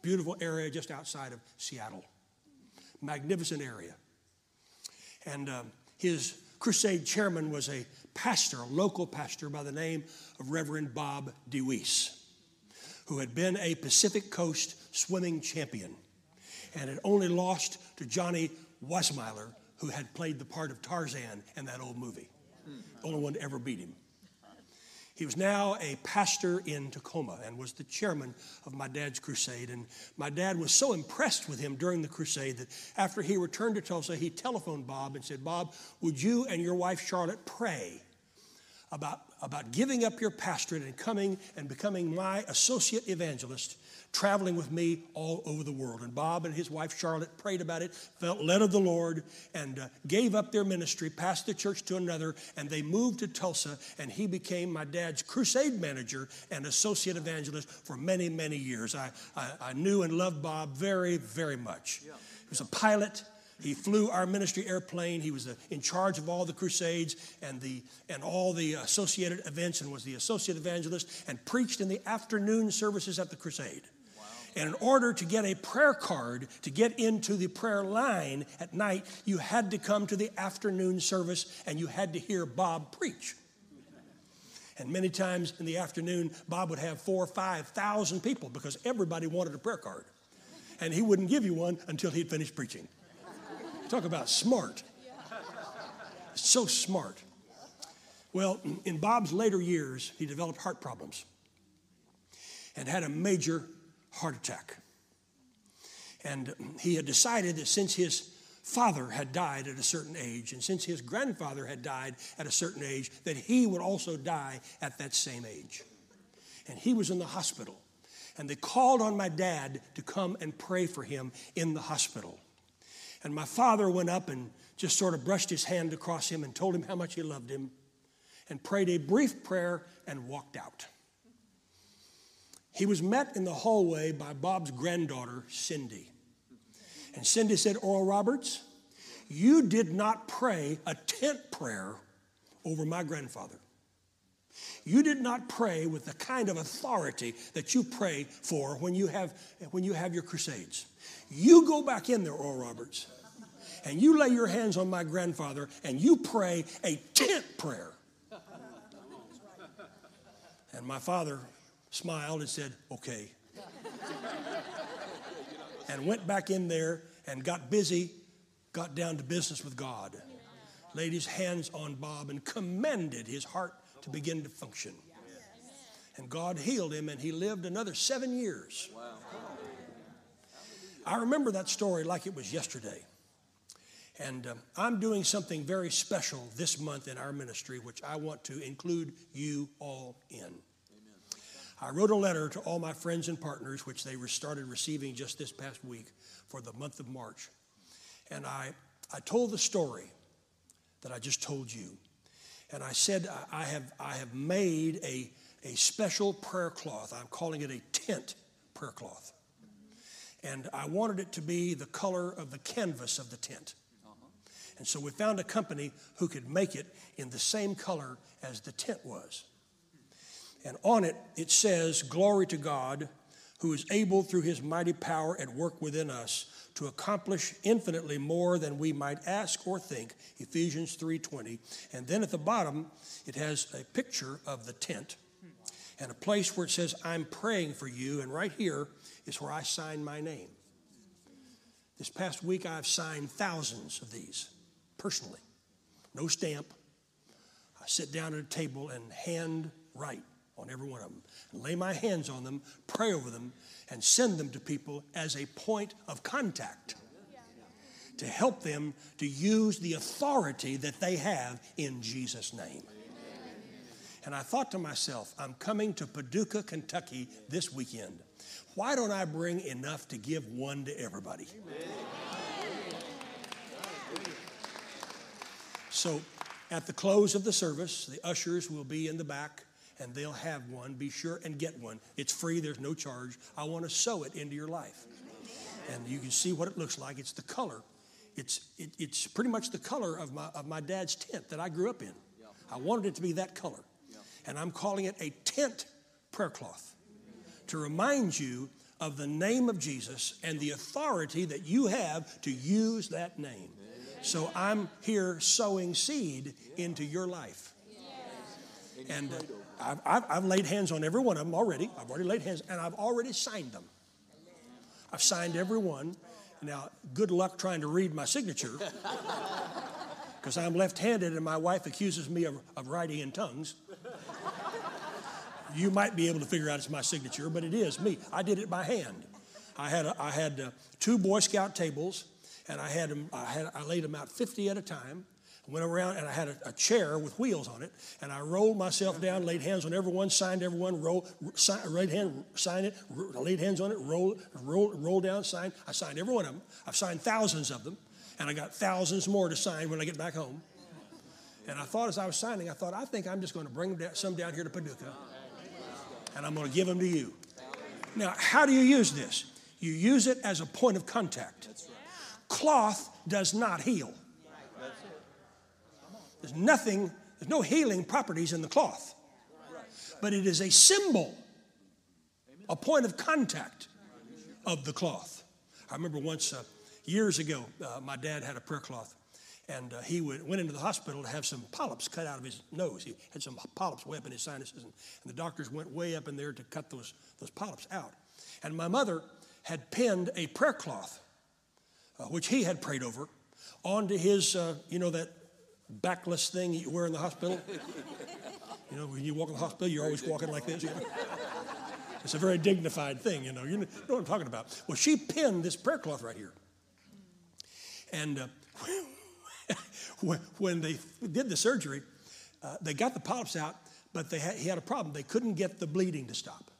Beautiful area just outside of Seattle. Magnificent area. And um, his crusade chairman was a pastor, a local pastor by the name of Reverend Bob DeWeese, who had been a Pacific Coast swimming champion. And it only lost to Johnny Weissmuller, who had played the part of Tarzan in that old movie. Only one to ever beat him. He was now a pastor in Tacoma and was the chairman of my dad's crusade. And my dad was so impressed with him during the crusade that after he returned to Tulsa, he telephoned Bob and said, Bob, would you and your wife Charlotte pray about, about giving up your pastorate and coming and becoming my associate evangelist, traveling with me all over the world? And Bob and his wife Charlotte prayed about it, felt led of the Lord, and uh, gave up their ministry, passed the church to another, and they moved to Tulsa, and he became my dad's crusade manager and associate evangelist for many, many years. I, I, I knew and loved Bob very, very much. Yeah. He was a pilot. He flew our ministry airplane. He was in charge of all the crusades and the and all the associated events, and was the associate evangelist and preached in the afternoon services at the crusade. And in order to get a prayer card, to get into the prayer line at night, you had to come to the afternoon service and you had to hear Bob preach. And many times in the afternoon, Bob would have four or five thousand people because everybody wanted a prayer card. And he wouldn't give you one until he'd finished preaching. Talk about smart. So smart. Well, in Bob's later years, he developed heart problems and had a major heart attack. And he had decided that since his father had died at a certain age, and since his grandfather had died at a certain age, that he would also die at that same age. And he was in the hospital. And they called on my dad to come and pray for him in the hospital. And my father went up and just sort of brushed his hand across him and told him how much he loved him and prayed a brief prayer and walked out. He was met in the hallway by Bob's granddaughter, Cindy. And Cindy said, "Oral Roberts, you did not pray a tent prayer over my grandfather. You did not pray with the kind of authority that you pray for when you have, when you have your crusades. You go back in there, Oral Roberts, and you lay your hands on my grandfather, and you pray a tent prayer." And my father smiled and said, "Okay," and went back in there and got busy, got down to business with God, laid his hands on Bob and commanded his heart to begin to function. And God healed him, and he lived another seven years. I remember that story like it was yesterday. And um, I'm doing something very special this month in our ministry, which I want to include you all in. Amen. I wrote a letter to all my friends and partners, which they started receiving just this past week for the month of March. And I, I told the story that I just told you. And I said, I have, I have made a, a special prayer cloth. I'm calling it a tent prayer cloth. And I wanted it to be the color of the canvas of the tent. And so we found a company who could make it in the same color as the tent was. And on it, it says, "Glory to God, who is able through his mighty power at work within us to accomplish infinitely more than we might ask or think," Ephesians three twenty. And then at the bottom, it has a picture of the tent and a place where it says, "I'm praying for you." And right here is where I sign my name. This past week, I've signed thousands of these. Personally, no stamp. I sit down at a table and hand write on every one of them, and lay my hands on them, pray over them, and send them to people as a point of contact to help them to use the authority that they have in Jesus' name. Amen. And I thought to myself, I'm coming to Paducah, Kentucky this weekend. Why don't I bring enough to give one to everybody? Amen. So at the close of the service, the ushers will be in the back, and they'll have one. Be sure and get one. It's free. There's no charge. I want to sew it into your life. And you can see what it looks like. It's the color. It's, it, it's pretty much the color of my, of my dad's tent that I grew up in. I wanted it to be that color. And I'm calling it a tent prayer cloth to remind you of the name of Jesus and the authority that you have to use that name. So I'm here sowing seed into your life. Yeah. And I've, I've, I've laid hands on every one of them already. I've already laid hands, and I've already signed them. I've signed every one. Now, good luck trying to read my signature, because I'm left-handed, and my wife accuses me of, of writing in tongues. You might be able to figure out it's my signature, but it is me. I did it by hand. I had, a, I had a, two Boy Scout tables. And I had them, I had, I laid them out fifty at a time. Went around, and I had a, a chair with wheels on it, and I rolled myself down, laid hands on everyone, signed everyone, roll, sign, right hand, sign it, laid hands on it, roll, roll, roll down, sign. I signed every one of them. I've signed thousands of them, and I got thousands more to sign when I get back home. And I thought as I was signing, I thought, I think I'm just going to bring some down here to Paducah, and I'm going to give them to you. Now, how do you use this? You use it as a point of contact. Cloth does not heal. There's nothing, there's no healing properties in the cloth. But it is a symbol, a point of contact of the cloth. I remember once, uh, years ago, uh, my dad had a prayer cloth, And uh, he would, went into the hospital to have some polyps cut out of his nose. He had some polyps way up in his sinuses, and, and the doctors went way up in there to cut those, those polyps out. And my mother had pinned a prayer cloth, uh, which he had prayed over, onto his, uh, you know, that backless thing you wear in the hospital. You know, when you walk in the hospital, you're always walking like this. You know? It's a very dignified thing, you know. You know what I'm talking about. Well, she pinned this prayer cloth right here. And uh, when they did the surgery, uh, they got the polyps out, but they had, he had a problem. They couldn't get the bleeding to stop.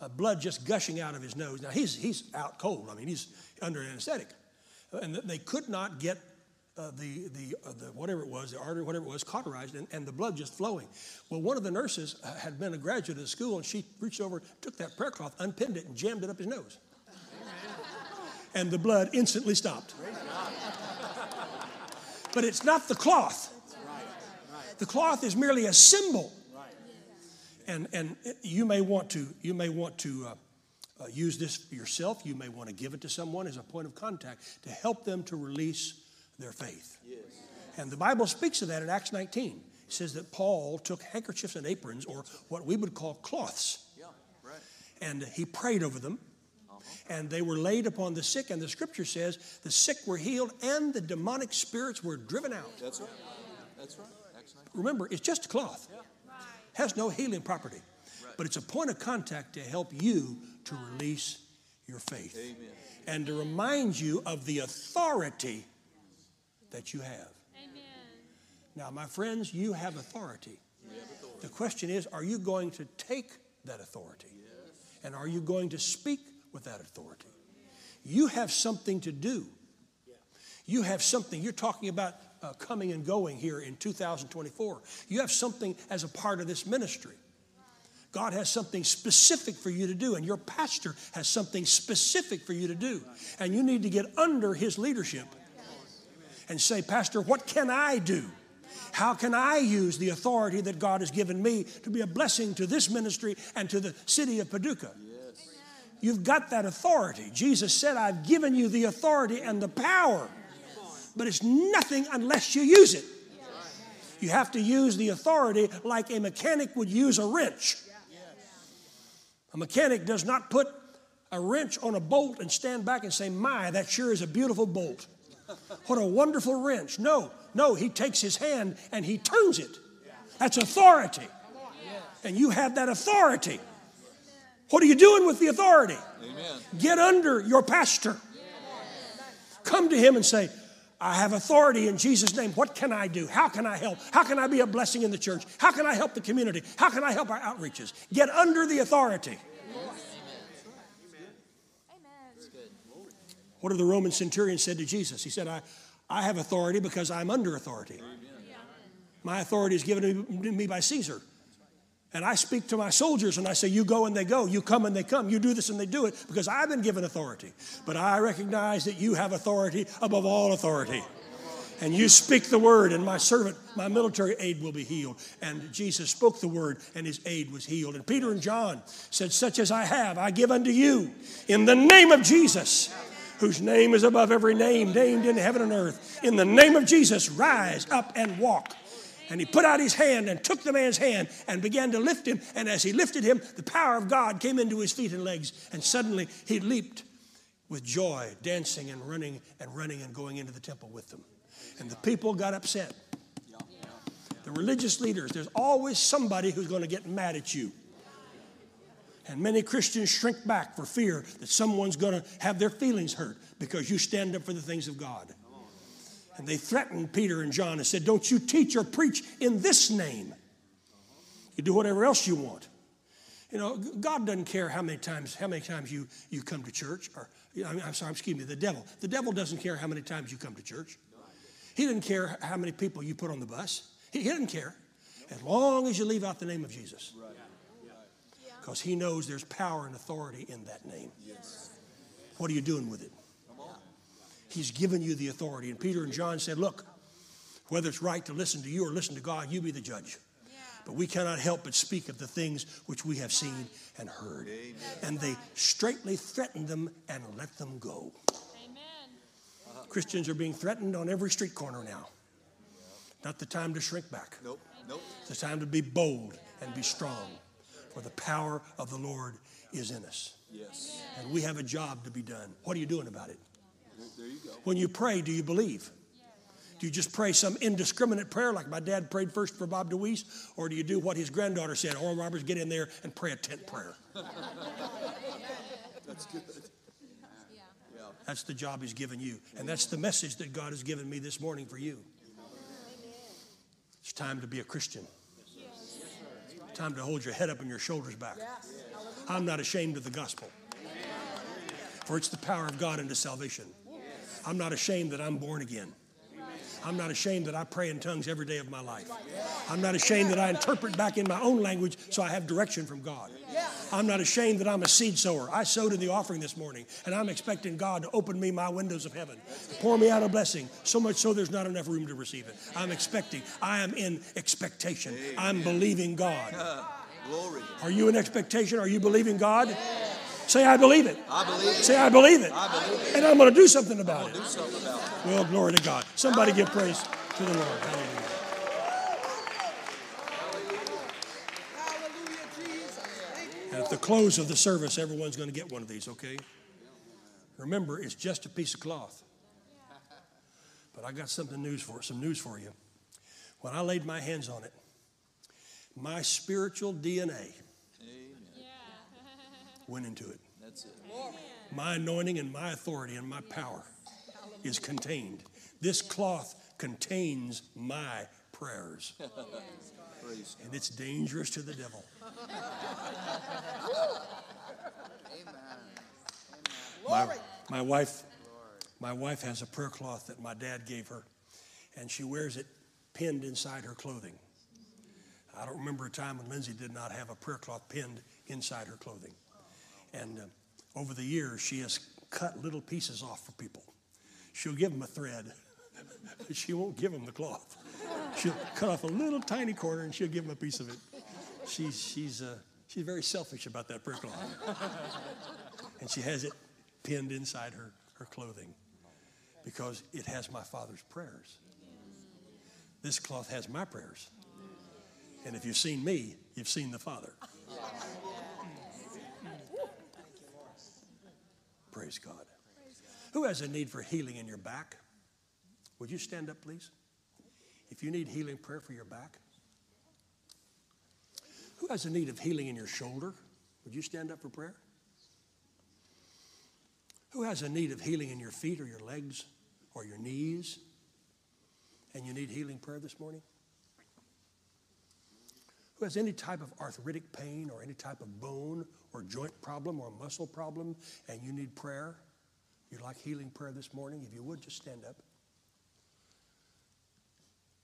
Uh, blood just gushing out of his nose. Now, he's, he's out cold. I mean, he's under anesthetic. And they could not get uh, the, the, uh, the whatever it was, the artery, whatever it was, cauterized, and, and the blood just flowing. Well, one of the nurses uh, had been a graduate of the school, and she reached over, took that prayer cloth, unpinned it, and jammed it up his nose. And the blood instantly stopped. But it's not the cloth. The cloth is merely a symbol. And, and you may want to, you may want to uh, Uh, use this for yourself. You may want to give it to someone as a point of contact to help them to release their faith. Yes. And the Bible speaks of that in Acts nineteen. It says that Paul took handkerchiefs and aprons, or what we would call cloths, yeah, right, and he prayed over them, uh-huh, and they were laid upon the sick, and the scripture says the sick were healed and the demonic spirits were driven out. That's right. That's right. Remember, it's just a cloth. Yeah. Right. It has no healing property. But it's a point of contact to help you to release your faith. Amen. And to remind you of the authority that you have. Amen. Now, my friends, you have authority. Yes. The question is, are you going to take that authority? Yes. And are you going to speak with that authority? You have something to do. You have something. You're talking about uh, coming and going here in two thousand twenty-four. You have something as a part of this ministry. God has something specific for you to do, and your pastor has something specific for you to do. And you need to get under his leadership and say, Pastor, what can I do? How can I use the authority that God has given me to be a blessing to this ministry and to the city of Paducah? Yes. You've got that authority. Jesus said, I've given you the authority and the power, but it's nothing unless you use it. You have to use the authority like a mechanic would use a wrench. A mechanic does not put a wrench on a bolt and stand back and say, my, that sure is a beautiful bolt. What a wonderful wrench. No, no, he takes his hand and he turns it. That's authority. And you have that authority. What are you doing with the authority? Amen. Get under your pastor. Come to him and say, I have authority in Jesus' name. What can I do? How can I help? How can I be a blessing in the church? How can I help the community? How can I help our outreaches? Get under the authority. Amen. Amen. What did the Roman centurion said to Jesus? He said, I, I have authority because I'm under authority. My authority is given to me by Caesar. And I speak to my soldiers and I say, you go and they go. You come and they come. You do this and they do it because I've been given authority. But I recognize that you have authority above all authority. And you speak the word and my servant, my military aid will be healed. And Jesus spoke the word and his aid was healed. And Peter and John said, such as I have, I give unto you in the name of Jesus, whose name is above every name named in heaven and earth. In the name of Jesus, rise up and walk. And he put out his hand and took the man's hand and began to lift him. And as he lifted him, the power of God came into his feet and legs. And suddenly he leaped with joy, dancing and running and running and going into the temple with them. And the people got upset. The religious leaders, there's always somebody who's going to get mad at you. And many Christians shrink back for fear that someone's going to have their feelings hurt because you stand up for the things of God. And they threatened Peter and John and said, don't you teach or preach in this name. You do whatever else you want. You know, God doesn't care how many times, how many times you, you come to church. Or I'm sorry, excuse me, the devil. The devil doesn't care how many times you come to church. He doesn't care how many people you put on the bus. He, he doesn't care. As long as you leave out the name of Jesus. Because he knows there's power and authority in that name. What are you doing with it? He's given you the authority. And Peter and John said, look, whether it's right to listen to you or listen to God, you be the judge. Yeah. But we cannot help but speak of the things which we have seen and heard. Amen. And they straightly threatened them and let them go. Amen. Christians are being threatened on every street corner now. Not the time to shrink back. Nope. Nope. It's the time to be bold and be strong, for the power of the Lord is in us. Yes. And we have a job to be done. What are you doing about it? There you go. When you pray, do you believe? Do you just pray some indiscriminate prayer like my dad prayed first for Bob DeWeese? Or do you do what his granddaughter said, Oral Roberts, get in there and pray a tent prayer? That's good. Yeah. That's the job he's given you. And that's the message that God has given me this morning for you. It's time to be a Christian. It's time to hold your head up and your shoulders back. I'm not ashamed of the gospel, for it's the power of God into salvation. I'm not ashamed that I'm born again. I'm not ashamed that I pray in tongues every day of my life. I'm not ashamed that I interpret back in my own language so I have direction from God. I'm not ashamed that I'm a seed sower. I sowed in the offering this morning, and I'm expecting God to open me my windows of heaven, pour me out a blessing, so much so there's not enough room to receive it. I'm expecting. I am in expectation. I'm believing God. Glory. Are you in expectation? Are you believing God? Say, I believe it. I believe it. Say, I believe it. I believe it. And I'm going to do something about it. Something about it. Well, glory to God. Somebody give praise to the Lord. Hallelujah. Hallelujah, Jesus. And at the close of the service, everyone's going to get one of these, okay? Remember, it's just a piece of cloth. But I got something news for some news for you. When I laid my hands on it, my spiritual D N A went into it. That's it. My anointing and my authority and my power is contained. This cloth contains my prayers. And it's dangerous to the devil. My, my wife, my wife has a prayer cloth that my dad gave her, and she wears it pinned inside her clothing. I don't remember a time when Lindsay did not have a prayer cloth pinned inside her clothing. And uh, over the years, she has cut little pieces off for people. She'll give them a thread, but she won't give them the cloth. She'll cut off a little tiny corner, and she'll give them a piece of it. She's, she's, uh, she's very selfish about that prayer cloth. And she has it pinned inside her, her clothing because it has my Father's prayers. This cloth has my prayers. And if you've seen me, you've seen the Father. Praise God. Praise God. Who has a need for healing in your back? Would you stand up, please? If you need healing prayer for your back. Who has a need of healing in your shoulder? Would you stand up for prayer? Who has a need of healing in your feet or your legs or your knees? And you need healing prayer this morning? Who has any type of arthritic pain or any type of bone or joint problem or muscle problem, and you need prayer? You'd like healing prayer this morning? If you would, just stand up.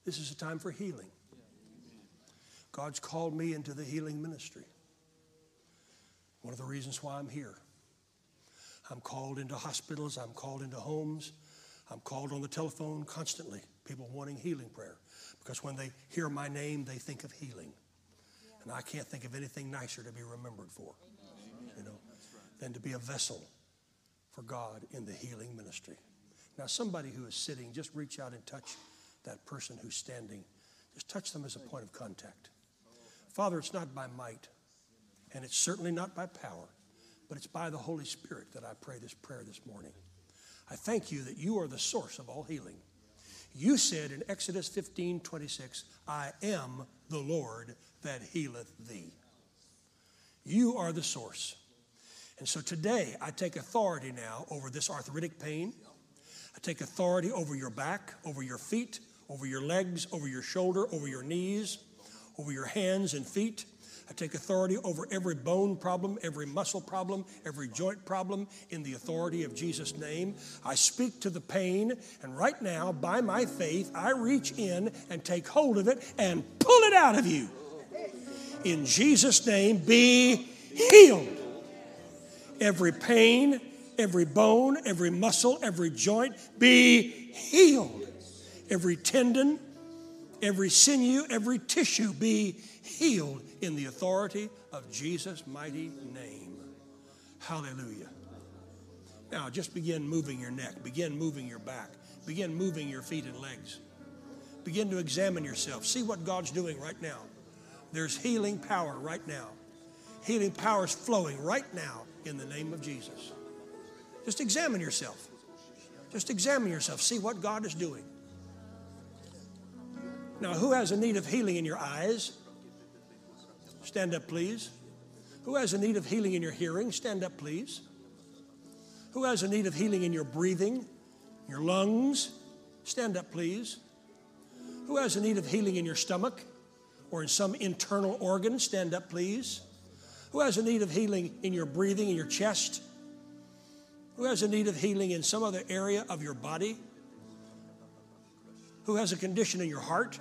This is a time for healing. God's called me into the healing ministry. One of the reasons why I'm here. I'm called into hospitals. I'm called into homes. I'm called on the telephone constantly, people wanting healing prayer, because when they hear my name, they think of healing. And I can't think of anything nicer to be remembered for, you know, right, than to be a vessel for God in the healing ministry. Now, somebody who is sitting, just reach out and touch that person who's standing. Just touch them as a point of contact. Father, it's not by might, and it's certainly not by power, but it's by the Holy Spirit that I pray this prayer this morning. I thank you that you are the source of all healing. You said in Exodus fifteen twenty-six, I am the Lord that healeth thee. You are the source. And so today I take authority now over this arthritic pain. I take authority over your back, over your feet, over your legs, over your shoulder, over your knees, over your hands and feet. I take authority over every bone problem, every muscle problem, every joint problem in the authority of Jesus' name. I speak to the pain, and right now, by my faith, I reach in and take hold of it and pull it out of you. In Jesus' name, be healed. Every pain, every bone, every muscle, every joint, be healed. Every tendon, every sinew, every tissue, be healed in the authority of Jesus' mighty name. Hallelujah. Now just begin moving your neck, begin moving your back, begin moving your feet and legs. Begin to examine yourself. See what God's doing right now. There's healing power right now. Healing power is flowing right now in the name of Jesus. Just examine yourself. Just examine yourself. See what God is doing. Now, who has a need of healing in your eyes? Stand up, please. Who has a need of healing in your hearing? Stand up, please. Who has a need of healing in your breathing, your lungs? Stand up, please. Who has a need of healing in your stomach or in some internal organ? Stand up, please. Who has a need of healing in your breathing, in your chest? Who has a need of healing in some other area of your body? Who has a condition in your heart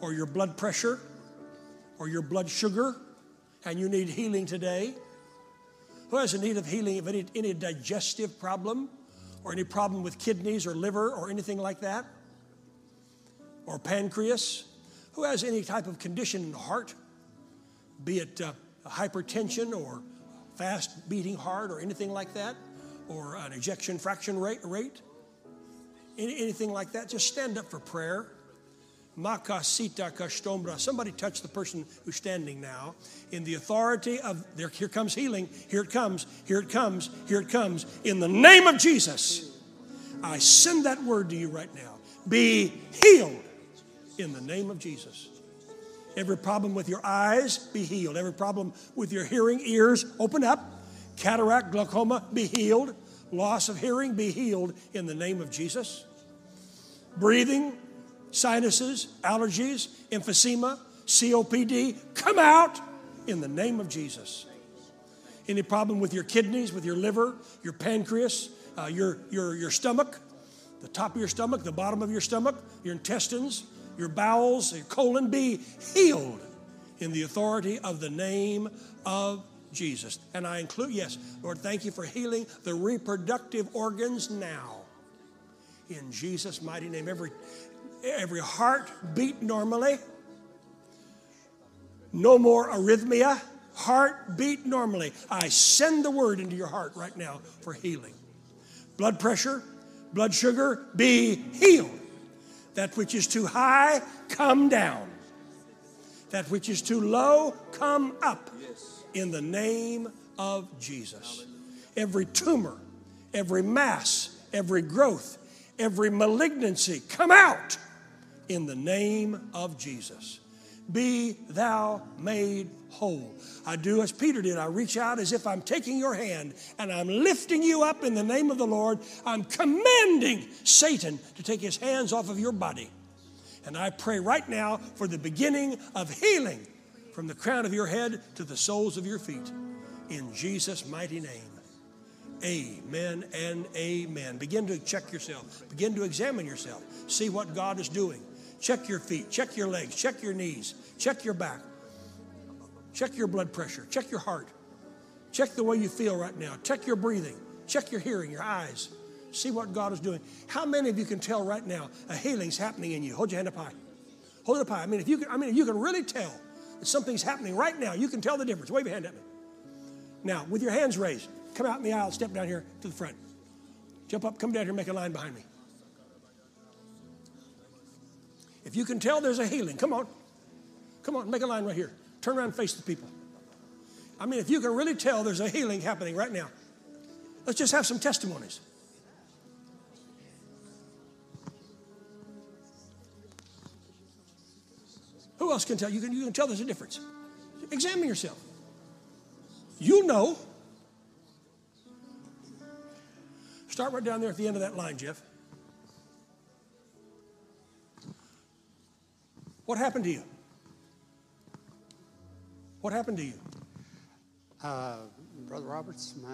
or your blood pressure or your blood sugar and you need healing today? Who has a need of healing of any, any digestive problem or any problem with kidneys or liver or anything like that? Or pancreas? Who has any type of condition in the heart, be it uh, hypertension or fast beating heart or anything like that, or an ejection fraction rate, rate? Any, anything like that? Just stand up for prayer. Somebody touch the person who's standing now in the authority of, there, here comes healing, here it comes, here it comes, here it comes. In the name of Jesus, I send that word to you right now. Be healed in the name of Jesus. Every problem with your eyes, be healed. Every problem with your hearing, ears, open up. Cataract, glaucoma, be healed. Loss of hearing, be healed in the name of Jesus. Breathing, sinuses, allergies, emphysema, C O P D, come out in the name of Jesus. Any problem with your kidneys, with your liver, your pancreas, uh, your, your, your stomach, the top of your stomach, the bottom of your stomach, your intestines, your bowels, your colon, be healed in the authority of the name of Jesus. And I include, yes, Lord, thank you for healing the reproductive organs now. In Jesus' mighty name, every, every heart beat normally. No more arrhythmia. Heart beat normally. I send the word into your heart right now for healing. Blood pressure, blood sugar, be healed. That which is too high, come down. That which is too low, come up. In the name of Jesus. Every tumor, every mass, every growth, every malignancy, come out in the name of Jesus. Be thou made whole. I do as Peter did. I reach out as if I'm taking your hand and I'm lifting you up in the name of the Lord. I'm commanding Satan to take his hands off of your body. And I pray right now for the beginning of healing from the crown of your head to the soles of your feet. In Jesus' mighty name, amen and amen. Begin to check yourself. Begin to examine yourself. See what God is doing. Check your feet. Check your legs. Check your knees. Check your back. Check your blood pressure. Check your heart. Check the way you feel right now. Check your breathing. Check your hearing, your eyes. See what God is doing. How many of you can tell right now a healing's happening in you? Hold your hand up high. Hold it up high. I mean, if you can, I mean, if you can really tell that something's happening right now, you can tell the difference. Wave your hand at me. Now, with your hands raised, come out in the aisle, step down here to the front. Jump up, come down here, make a line behind me. If you can tell there's a healing, come on. Come on, make a line right here. Turn around and face the people. I mean, if you can really tell there's a healing happening right now, let's just have some testimonies. Who else can tell? You can, you can tell there's a difference. Examine yourself. You know. Start right down there at the end of that line, Jeff. What happened to you? What happened to you? Uh, Brother Roberts, my,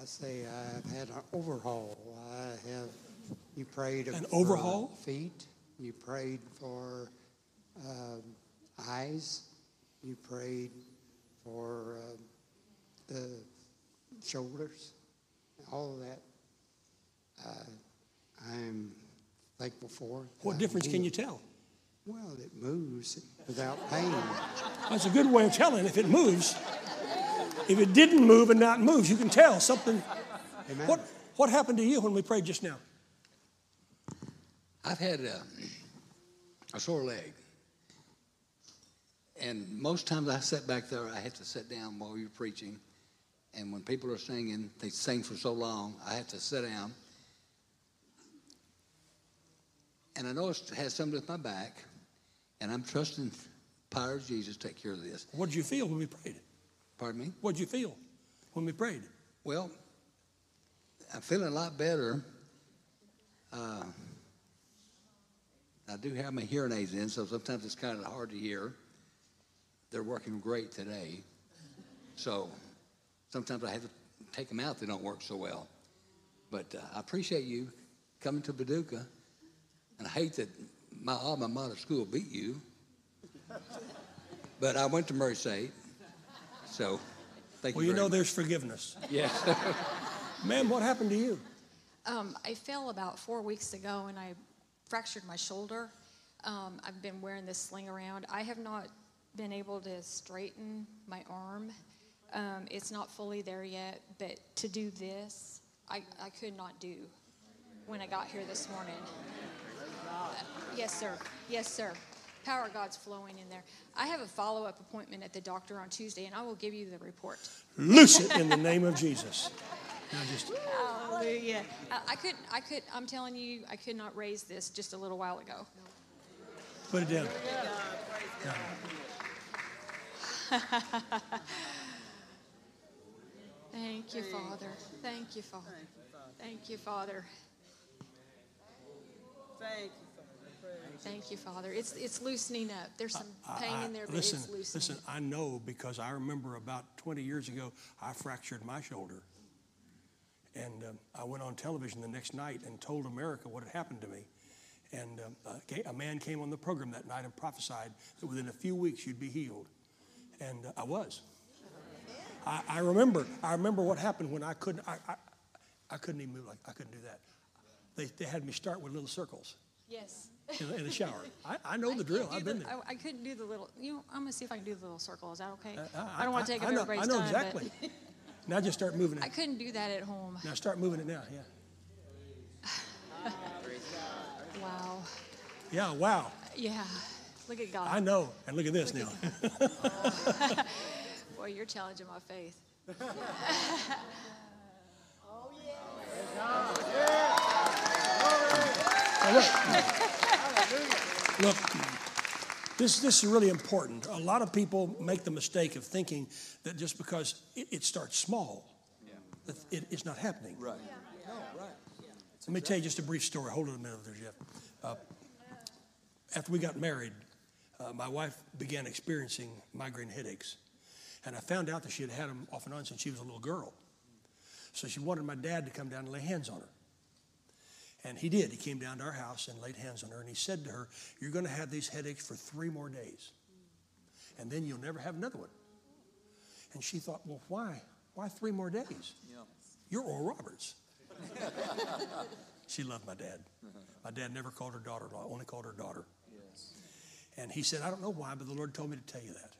I say I've had an overhaul. I have, you prayed an overhaul? Feet. You prayed for uh, eyes. You prayed for uh, the shoulders. All of that uh, I'm thankful for. What difference can you tell? Well, it moves without pain. That's a good way of telling if it moves. If it didn't move and now it moves, you can tell something. Amen. What, what happened to you when we prayed just now? I've had a, a sore leg. And most times I sat back there, I had to sit down while you're preaching. And when people are singing, they sing for so long, I had to sit down. And I know it has something with my back, and I'm trusting the power of Jesus to take care of this. What did you feel when we prayed? Pardon me? What did you feel when we prayed? Well, I'm feeling a lot better. Uh, I do have my hearing aids in, so sometimes it's kind of hard to hear. They're working great today. So sometimes I have to take them out. They don't work so well. But uh, I appreciate you coming to Paducah. And I hate that my alma mater school beat you. But I went to Murray State. So thank well, you Well, you know much. There's forgiveness. Yes. Ma'am, what happened to you? Um, I fell about four weeks ago, and I fractured my shoulder. Um, I've been wearing this sling around. I have not been able to straighten my arm. Um, it's not fully there yet, but to do this, I, I could not do when I got here this morning. Uh, yes, sir. Yes, sir. Power of God's flowing in there. I have a follow-up appointment at the doctor on Tuesday, and I will give you the report. Loose it in the name of Jesus. Now just... Hallelujah. I, I could, I could, I'm telling you, I could not raise this just a little while ago. Put it down. Yeah. Thank you, Father. Thank you, Father. Thank you, Father. Thank you, Father. Thank you, Father. It's it's loosening up. There's some pain I, I, in there, but listen, it's loosening. Listen, I know because I remember about twenty years ago, I fractured my shoulder. And um, I went on television the next night and told America what had happened to me. And um, a, a man came on the program that night and prophesied that within a few weeks you'd be healed. And uh, I was. I, I remember. I remember what happened when I couldn't. I, I, I couldn't even move. Like I couldn't do that. They, they had me start with little circles. Yes. In, in the shower. I, I know I the drill. I've been the, there. I, I couldn't do the little. You know, I'm gonna see if I can do the little circle. Is that okay? Uh, I, I don't want to take up everybody's time. I know exactly. But... Now just start moving it. I couldn't do that at home. Now start moving it now. Yeah. Wow. Yeah. Wow. Yeah. Look at God. I know. And look at this look now. At Boy, you're challenging my faith. Oh, yeah. Oh, yeah. Look, this, this is really important. A lot of people make the mistake of thinking that just because it, it starts small, yeah. it, it's not happening. Right. Yeah. No, right. Yeah. Let me tell you just a brief story. Hold it a minute there, Jeff. Uh, after we got married, Uh, my wife began experiencing migraine headaches, and I found out that she had had them off and on since she was a little girl. So she wanted my dad to come down and lay hands on her, and he did. He came down to our house and laid hands on her, and he said to her, "You're going to have these headaches for three more days, and then you'll never have another one." And she thought, well, why? Why three more days? Yeah. You're Oral Roberts. She loved my dad. My dad never called her daughter-in-law, only called her daughter. Yes. And he said, I don't know why, but the Lord told me to tell you that.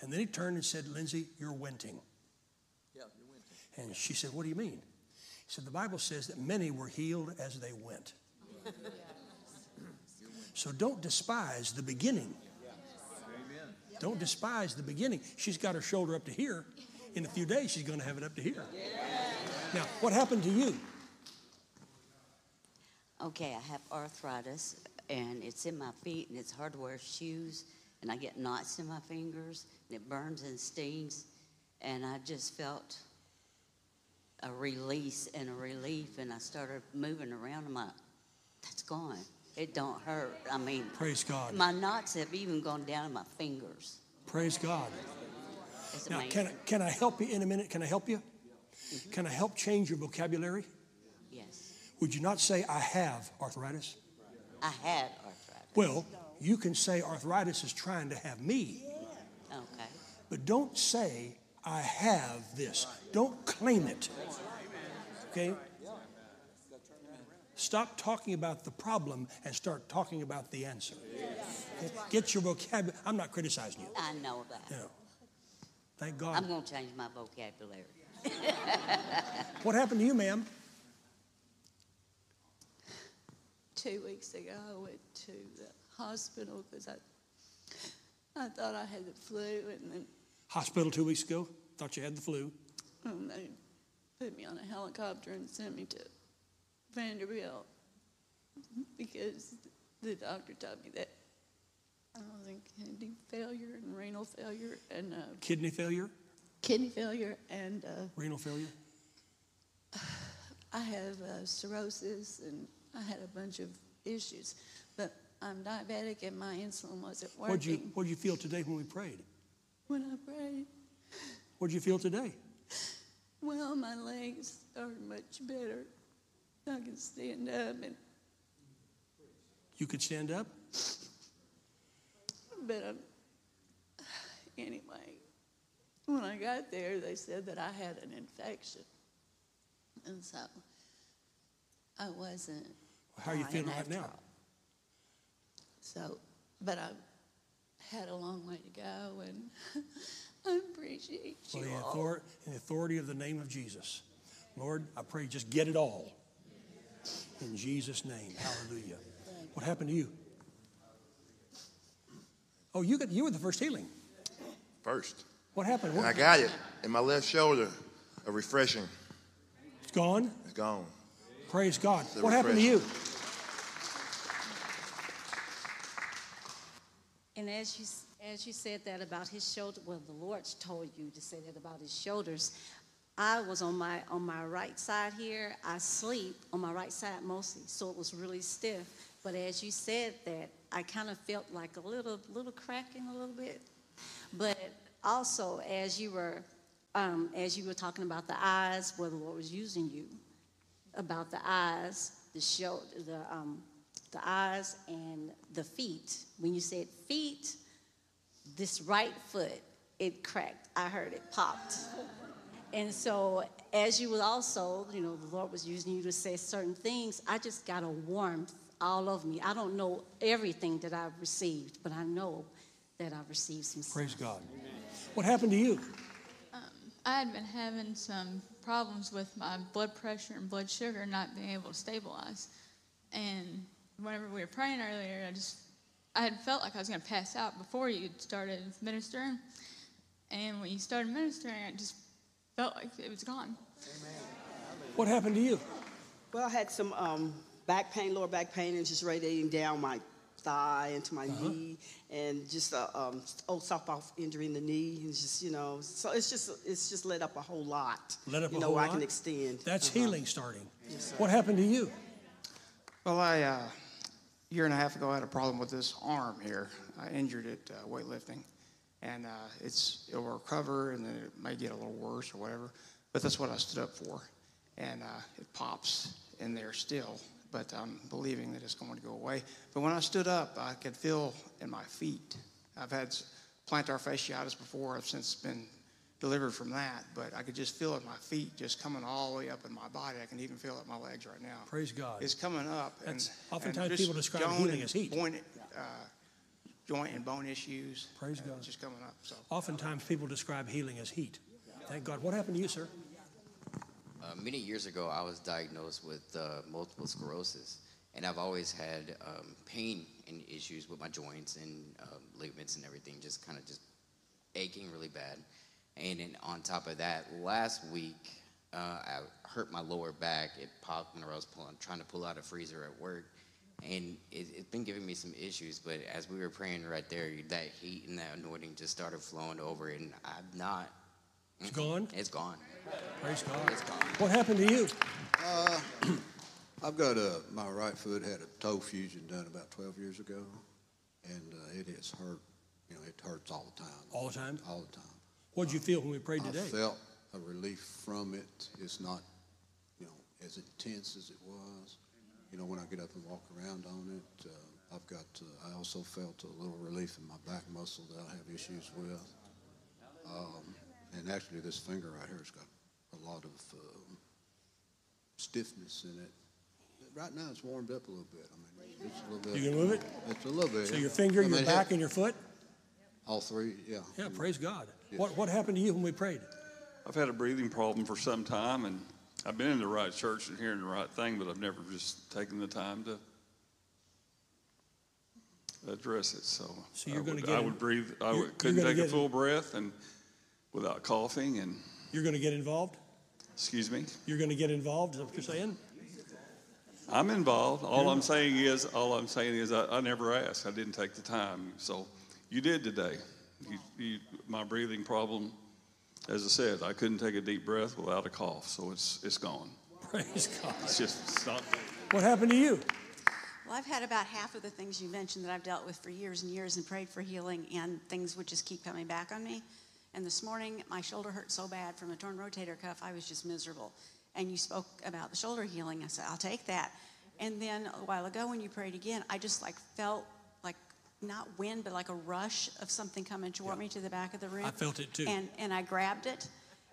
And then he turned and said, Lindsay, you're winting. Yeah, you're winting. And she said, what do you mean? He said, the Bible says that many were healed as they went. Yeah. So don't despise the beginning. Yeah. Yes. Don't despise the beginning. She's got her shoulder up to here. In a few days, she's going to have it up to here. Yeah. Now, what happened to you? Okay, I have arthritis. And it's in my feet, and it's hard to wear shoes, and I get knots in my fingers, and it burns and stings, and I just felt a release and a relief, and I started moving around, and my, that's gone. It don't hurt. I mean, praise God. My knots have even gone down in my fingers. Praise God. It's now, amazing. can I, can I help you in a minute? Can I help you? Mm-hmm. Can I help change your vocabulary? Yes. Would you not say, I have arthritis? I had arthritis. Well, you can say arthritis is trying to have me. Yeah. Okay. But don't say, I have this. Don't claim it. Okay? Stop talking about the problem and start talking about the answer. Okay? Get your vocabulary. I'm not criticizing you. I know that. You know. Thank God. I'm going to change my vocabulary. What happened to you, ma'am? Two weeks ago, I went to the hospital because I, I thought I had the flu. And then hospital two weeks ago? Thought you had the flu. And they put me on a helicopter and sent me to Vanderbilt because the doctor told me that I was in kidney failure and renal failure and uh, kidney failure, kidney failure and uh, renal failure. I have uh, cirrhosis and I had a bunch of issues, but I'm diabetic and my insulin wasn't working. What'd you, what'd you feel today when we prayed? When I prayed. What'd you feel today? Well, my legs are much better. I can stand up and. You could stand up? But um, anyway, when I got there, they said that I had an infection. And so I wasn't. Well, how are you feeling right now? All. So, but I had a long way to go, and I appreciate you well, the all. In the authority of the name of Jesus. Lord, I pray just get it all. In Jesus' name, hallelujah. What happened to you? Oh, you got, you were the first healing. First. What happened? What? I got it in my left shoulder, a refreshing. It's gone? It's gone. Praise God. What happened to you? And as you, as you said that about his shoulder, well, the Lord told you to say that about his shoulders. I was on my, on my right side here. I sleep on my right side mostly, so it was really stiff. But as you said that, I kind of felt like a little little cracking a little bit. But also, as you were um, as you were talking about the eyes, where the Lord was using you, about the eyes, the show, the um, the eyes and the feet. When you said feet, this right foot, it cracked. I heard it popped. And so, as you were also, you know, the Lord was using you to say certain things. I just got a warmth all over me. I don't know everything that I've received, but I know that I've received some stuff. Praise God. Amen. What happened to you? Um, I had been having some problems with my blood pressure and blood sugar not being able to stabilize. And whenever we were praying earlier, I just, I had felt like I was going to pass out before you started ministering. And when you started ministering, I just felt like it was gone. Amen. What happened to you? Well, I had some um, back pain, lower back pain, and just radiating down my thigh into my uh-huh. knee, and just a um, old softball injury in the knee, and just, you know, so it's just it's just let up a whole lot. Let up you a know, whole lot. I can extend. That's uh-huh. healing starting. Yes, what happened to you? Well, I uh, a year and a half ago I had a problem with this arm here. I injured it uh, weightlifting, and uh, it's it'll recover, and then it may get a little worse or whatever. But that's what I stood up for, and uh, it pops in there still. But I'm believing that it's going to go away. But when I stood up, I could feel in my feet. I've had plantar fasciitis before. I've since been delivered from that. But I could just feel it in my feet just coming all the way up in my body. I can even feel it in my legs right now. Praise God. It's coming up. That's, and oftentimes and people describe healing as heat. Joint, uh, joint and bone issues. Praise God. It's just coming up. So. Oftentimes people describe healing as heat. Thank God. What happened to you, sir? Uh, many years ago, I was diagnosed with uh, multiple sclerosis, and I've always had um, pain and issues with my joints and uh, ligaments and everything, just kind of just aching really bad. And then on top of that, last week, uh, I hurt my lower back. It popped whenever I was pulling, trying to pull out a freezer at work, and it, it's been giving me some issues. But as we were praying right there, that heat and that anointing just started flowing over, and I've not. It's gone? It's gone. Praise God. It's gone. What happened to you? Uh, I've got a, my right foot had a toe fusion done about twelve years ago, and uh, it has hurt. You know, it hurts all the time. All the time? All the time. What did you um, feel when we prayed today? I felt a relief from it. It's not, you know, as intense as it was. You know, when I get up and walk around on it, uh, I've got, uh, I also felt a little relief in my back muscle that I have issues with. Um, And actually, this finger right here has got a lot of um, stiffness in it. Right now, it's warmed up a little bit. I mean, it's a little bit. You can move it? It's a little bit. So your finger, I mean, your back, and your foot? All three, yeah. Yeah, praise God. Yes. What what happened to you when we prayed? I've had a breathing problem for some time, and I've been in the right church and hearing the right thing, but I've never just taken the time to address it. So, so you're I, would, get I would breathe. I would, couldn't take a full in. breath and without coughing. And you're going to get involved. Excuse me. You're going to get involved. Is that what you're saying? I'm involved. All yeah. I'm saying is, all I'm saying is, I, I never asked. I didn't take the time. So you did today. You, you, my breathing problem, as I said, I couldn't take a deep breath without a cough. So it's it's gone. Praise God. It's just it's not. What happened to you? Well, I've had about half of the things you mentioned that I've dealt with for years and years and prayed for healing, and things would just keep coming back on me. And this morning, my shoulder hurt so bad from a torn rotator cuff, I was just miserable. And you spoke about the shoulder healing. I said, I'll take that. And then a while ago when you prayed again, I just like felt like not wind, but like a rush of something coming toward yeah. me to the back of the room. I felt it too. And, and I grabbed it.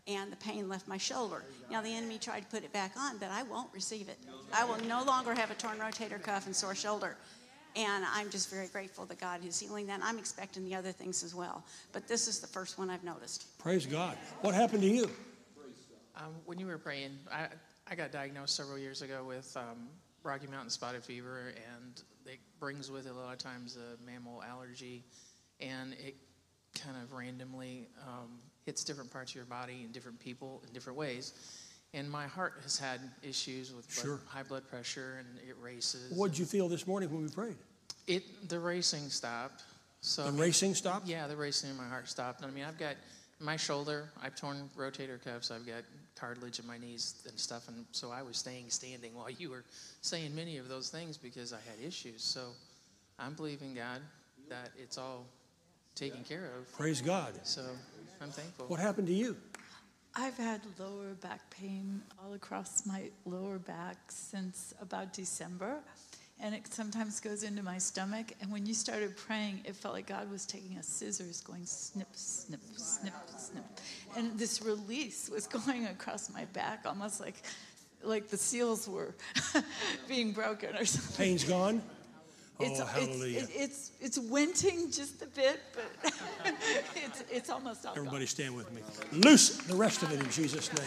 And the pain left my shoulder. Now the enemy tried to put it back on, but I won't receive it. I will no longer have a torn rotator cuff and sore shoulder. And I'm just very grateful that God is healing that. I'm expecting the other things as well. But this is the first one I've noticed. Praise God. What happened to you? Um, when you were praying, I, I got diagnosed several years ago with um, Rocky Mountain spotted fever. And it brings with it a lot of times a mammal allergy. And it kind of randomly... Um, hits different parts of your body and different people in different ways. And my heart has had issues with blood, sure. high blood pressure, and it races. What did you feel this morning when we prayed? It the racing stopped. So the racing stopped? Yeah, the racing in my heart stopped. I mean, I've got my shoulder, I've torn rotator cuffs, I've got cartilage in my knees and stuff, and so I was staying standing while you were saying many of those things because I had issues. So I'm believing God that it's all taken care of. Praise God. So I'm thankful. What happened to you? I've had lower back pain all across my lower back since about December, and it sometimes goes into my stomach. And when you started praying, it felt like God was taking a scissors going snip, snip, snip, snip. And this release was going across my back, almost like like the seals were being broken or something. Pain's gone? It's, oh, hallelujah. It's, it's, it's winting just a bit, but it's, it's almost all Everybody gone. Stand with me. Loose the rest of it in Jesus' name.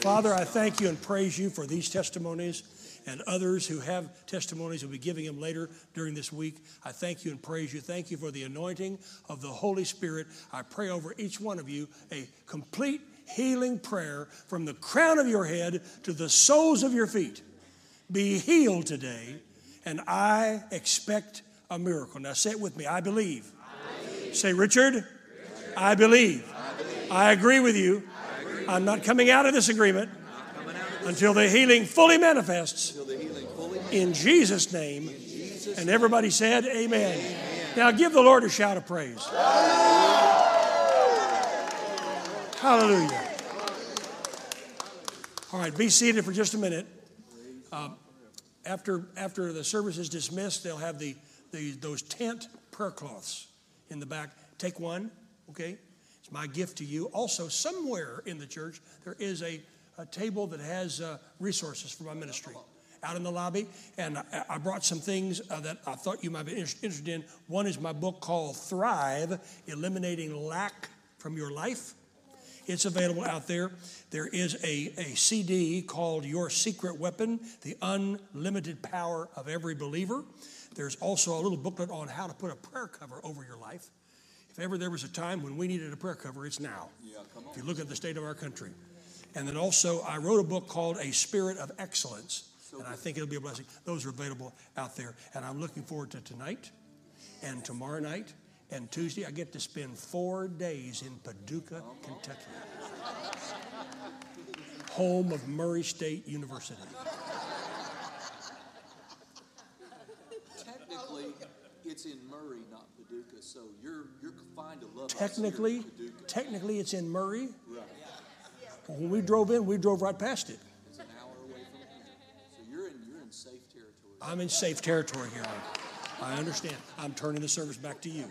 Father, I thank you and praise you for these testimonies and others who have testimonies. We'll be giving them later during this week. I thank you and praise you. Thank you for the anointing of the Holy Spirit. I pray over each one of you a complete healing prayer from the crown of your head to the soles of your feet. Be healed today. And I expect a miracle. Now say it with me. I believe. I believe. Say, Richard, Richard. I, believe. I believe. I agree with you. Agree. I'm not coming out of this agreement of this until, the healing fully manifests until the healing fully manifests in Jesus' name. In Jesus and everybody said, amen. amen. Now give the Lord a shout of praise. Hallelujah. Hallelujah. All right, be seated for just a minute. Uh, After, after the service is dismissed, they'll have the, the those tent prayer cloths in the back. Take one, okay? It's my gift to you. Also, somewhere in the church, there is a, a table that has uh, resources for my ministry out in the lobby. And I, I brought some things uh, that I thought you might be interested in. One is my book called Thrive, Eliminating Lack from Your Life. It's available out there. There is a, a C D called Your Secret Weapon, The Unlimited Power of Every Believer. There's also a little booklet on how to put a prayer cover over your life. If ever there was a time when we needed a prayer cover, it's now. Yeah, come on. If you look at the state of our country. And then also I wrote a book called A Spirit of Excellence, so and I think it'll be a blessing. Those are available out there. And I'm looking forward to tonight and tomorrow night. And Tuesday, I get to spend four days in Paducah, Kentucky, home of Murray State University. Technically, it's in Murray, not Paducah, so you're you're fine to love. Technically, technically, it's in Murray. Right. Well, when we drove in, we drove right past it. It's an hour away from here, so you're in you're in safe territory. I'm in safe territory here. I understand. I'm turning the service back to you.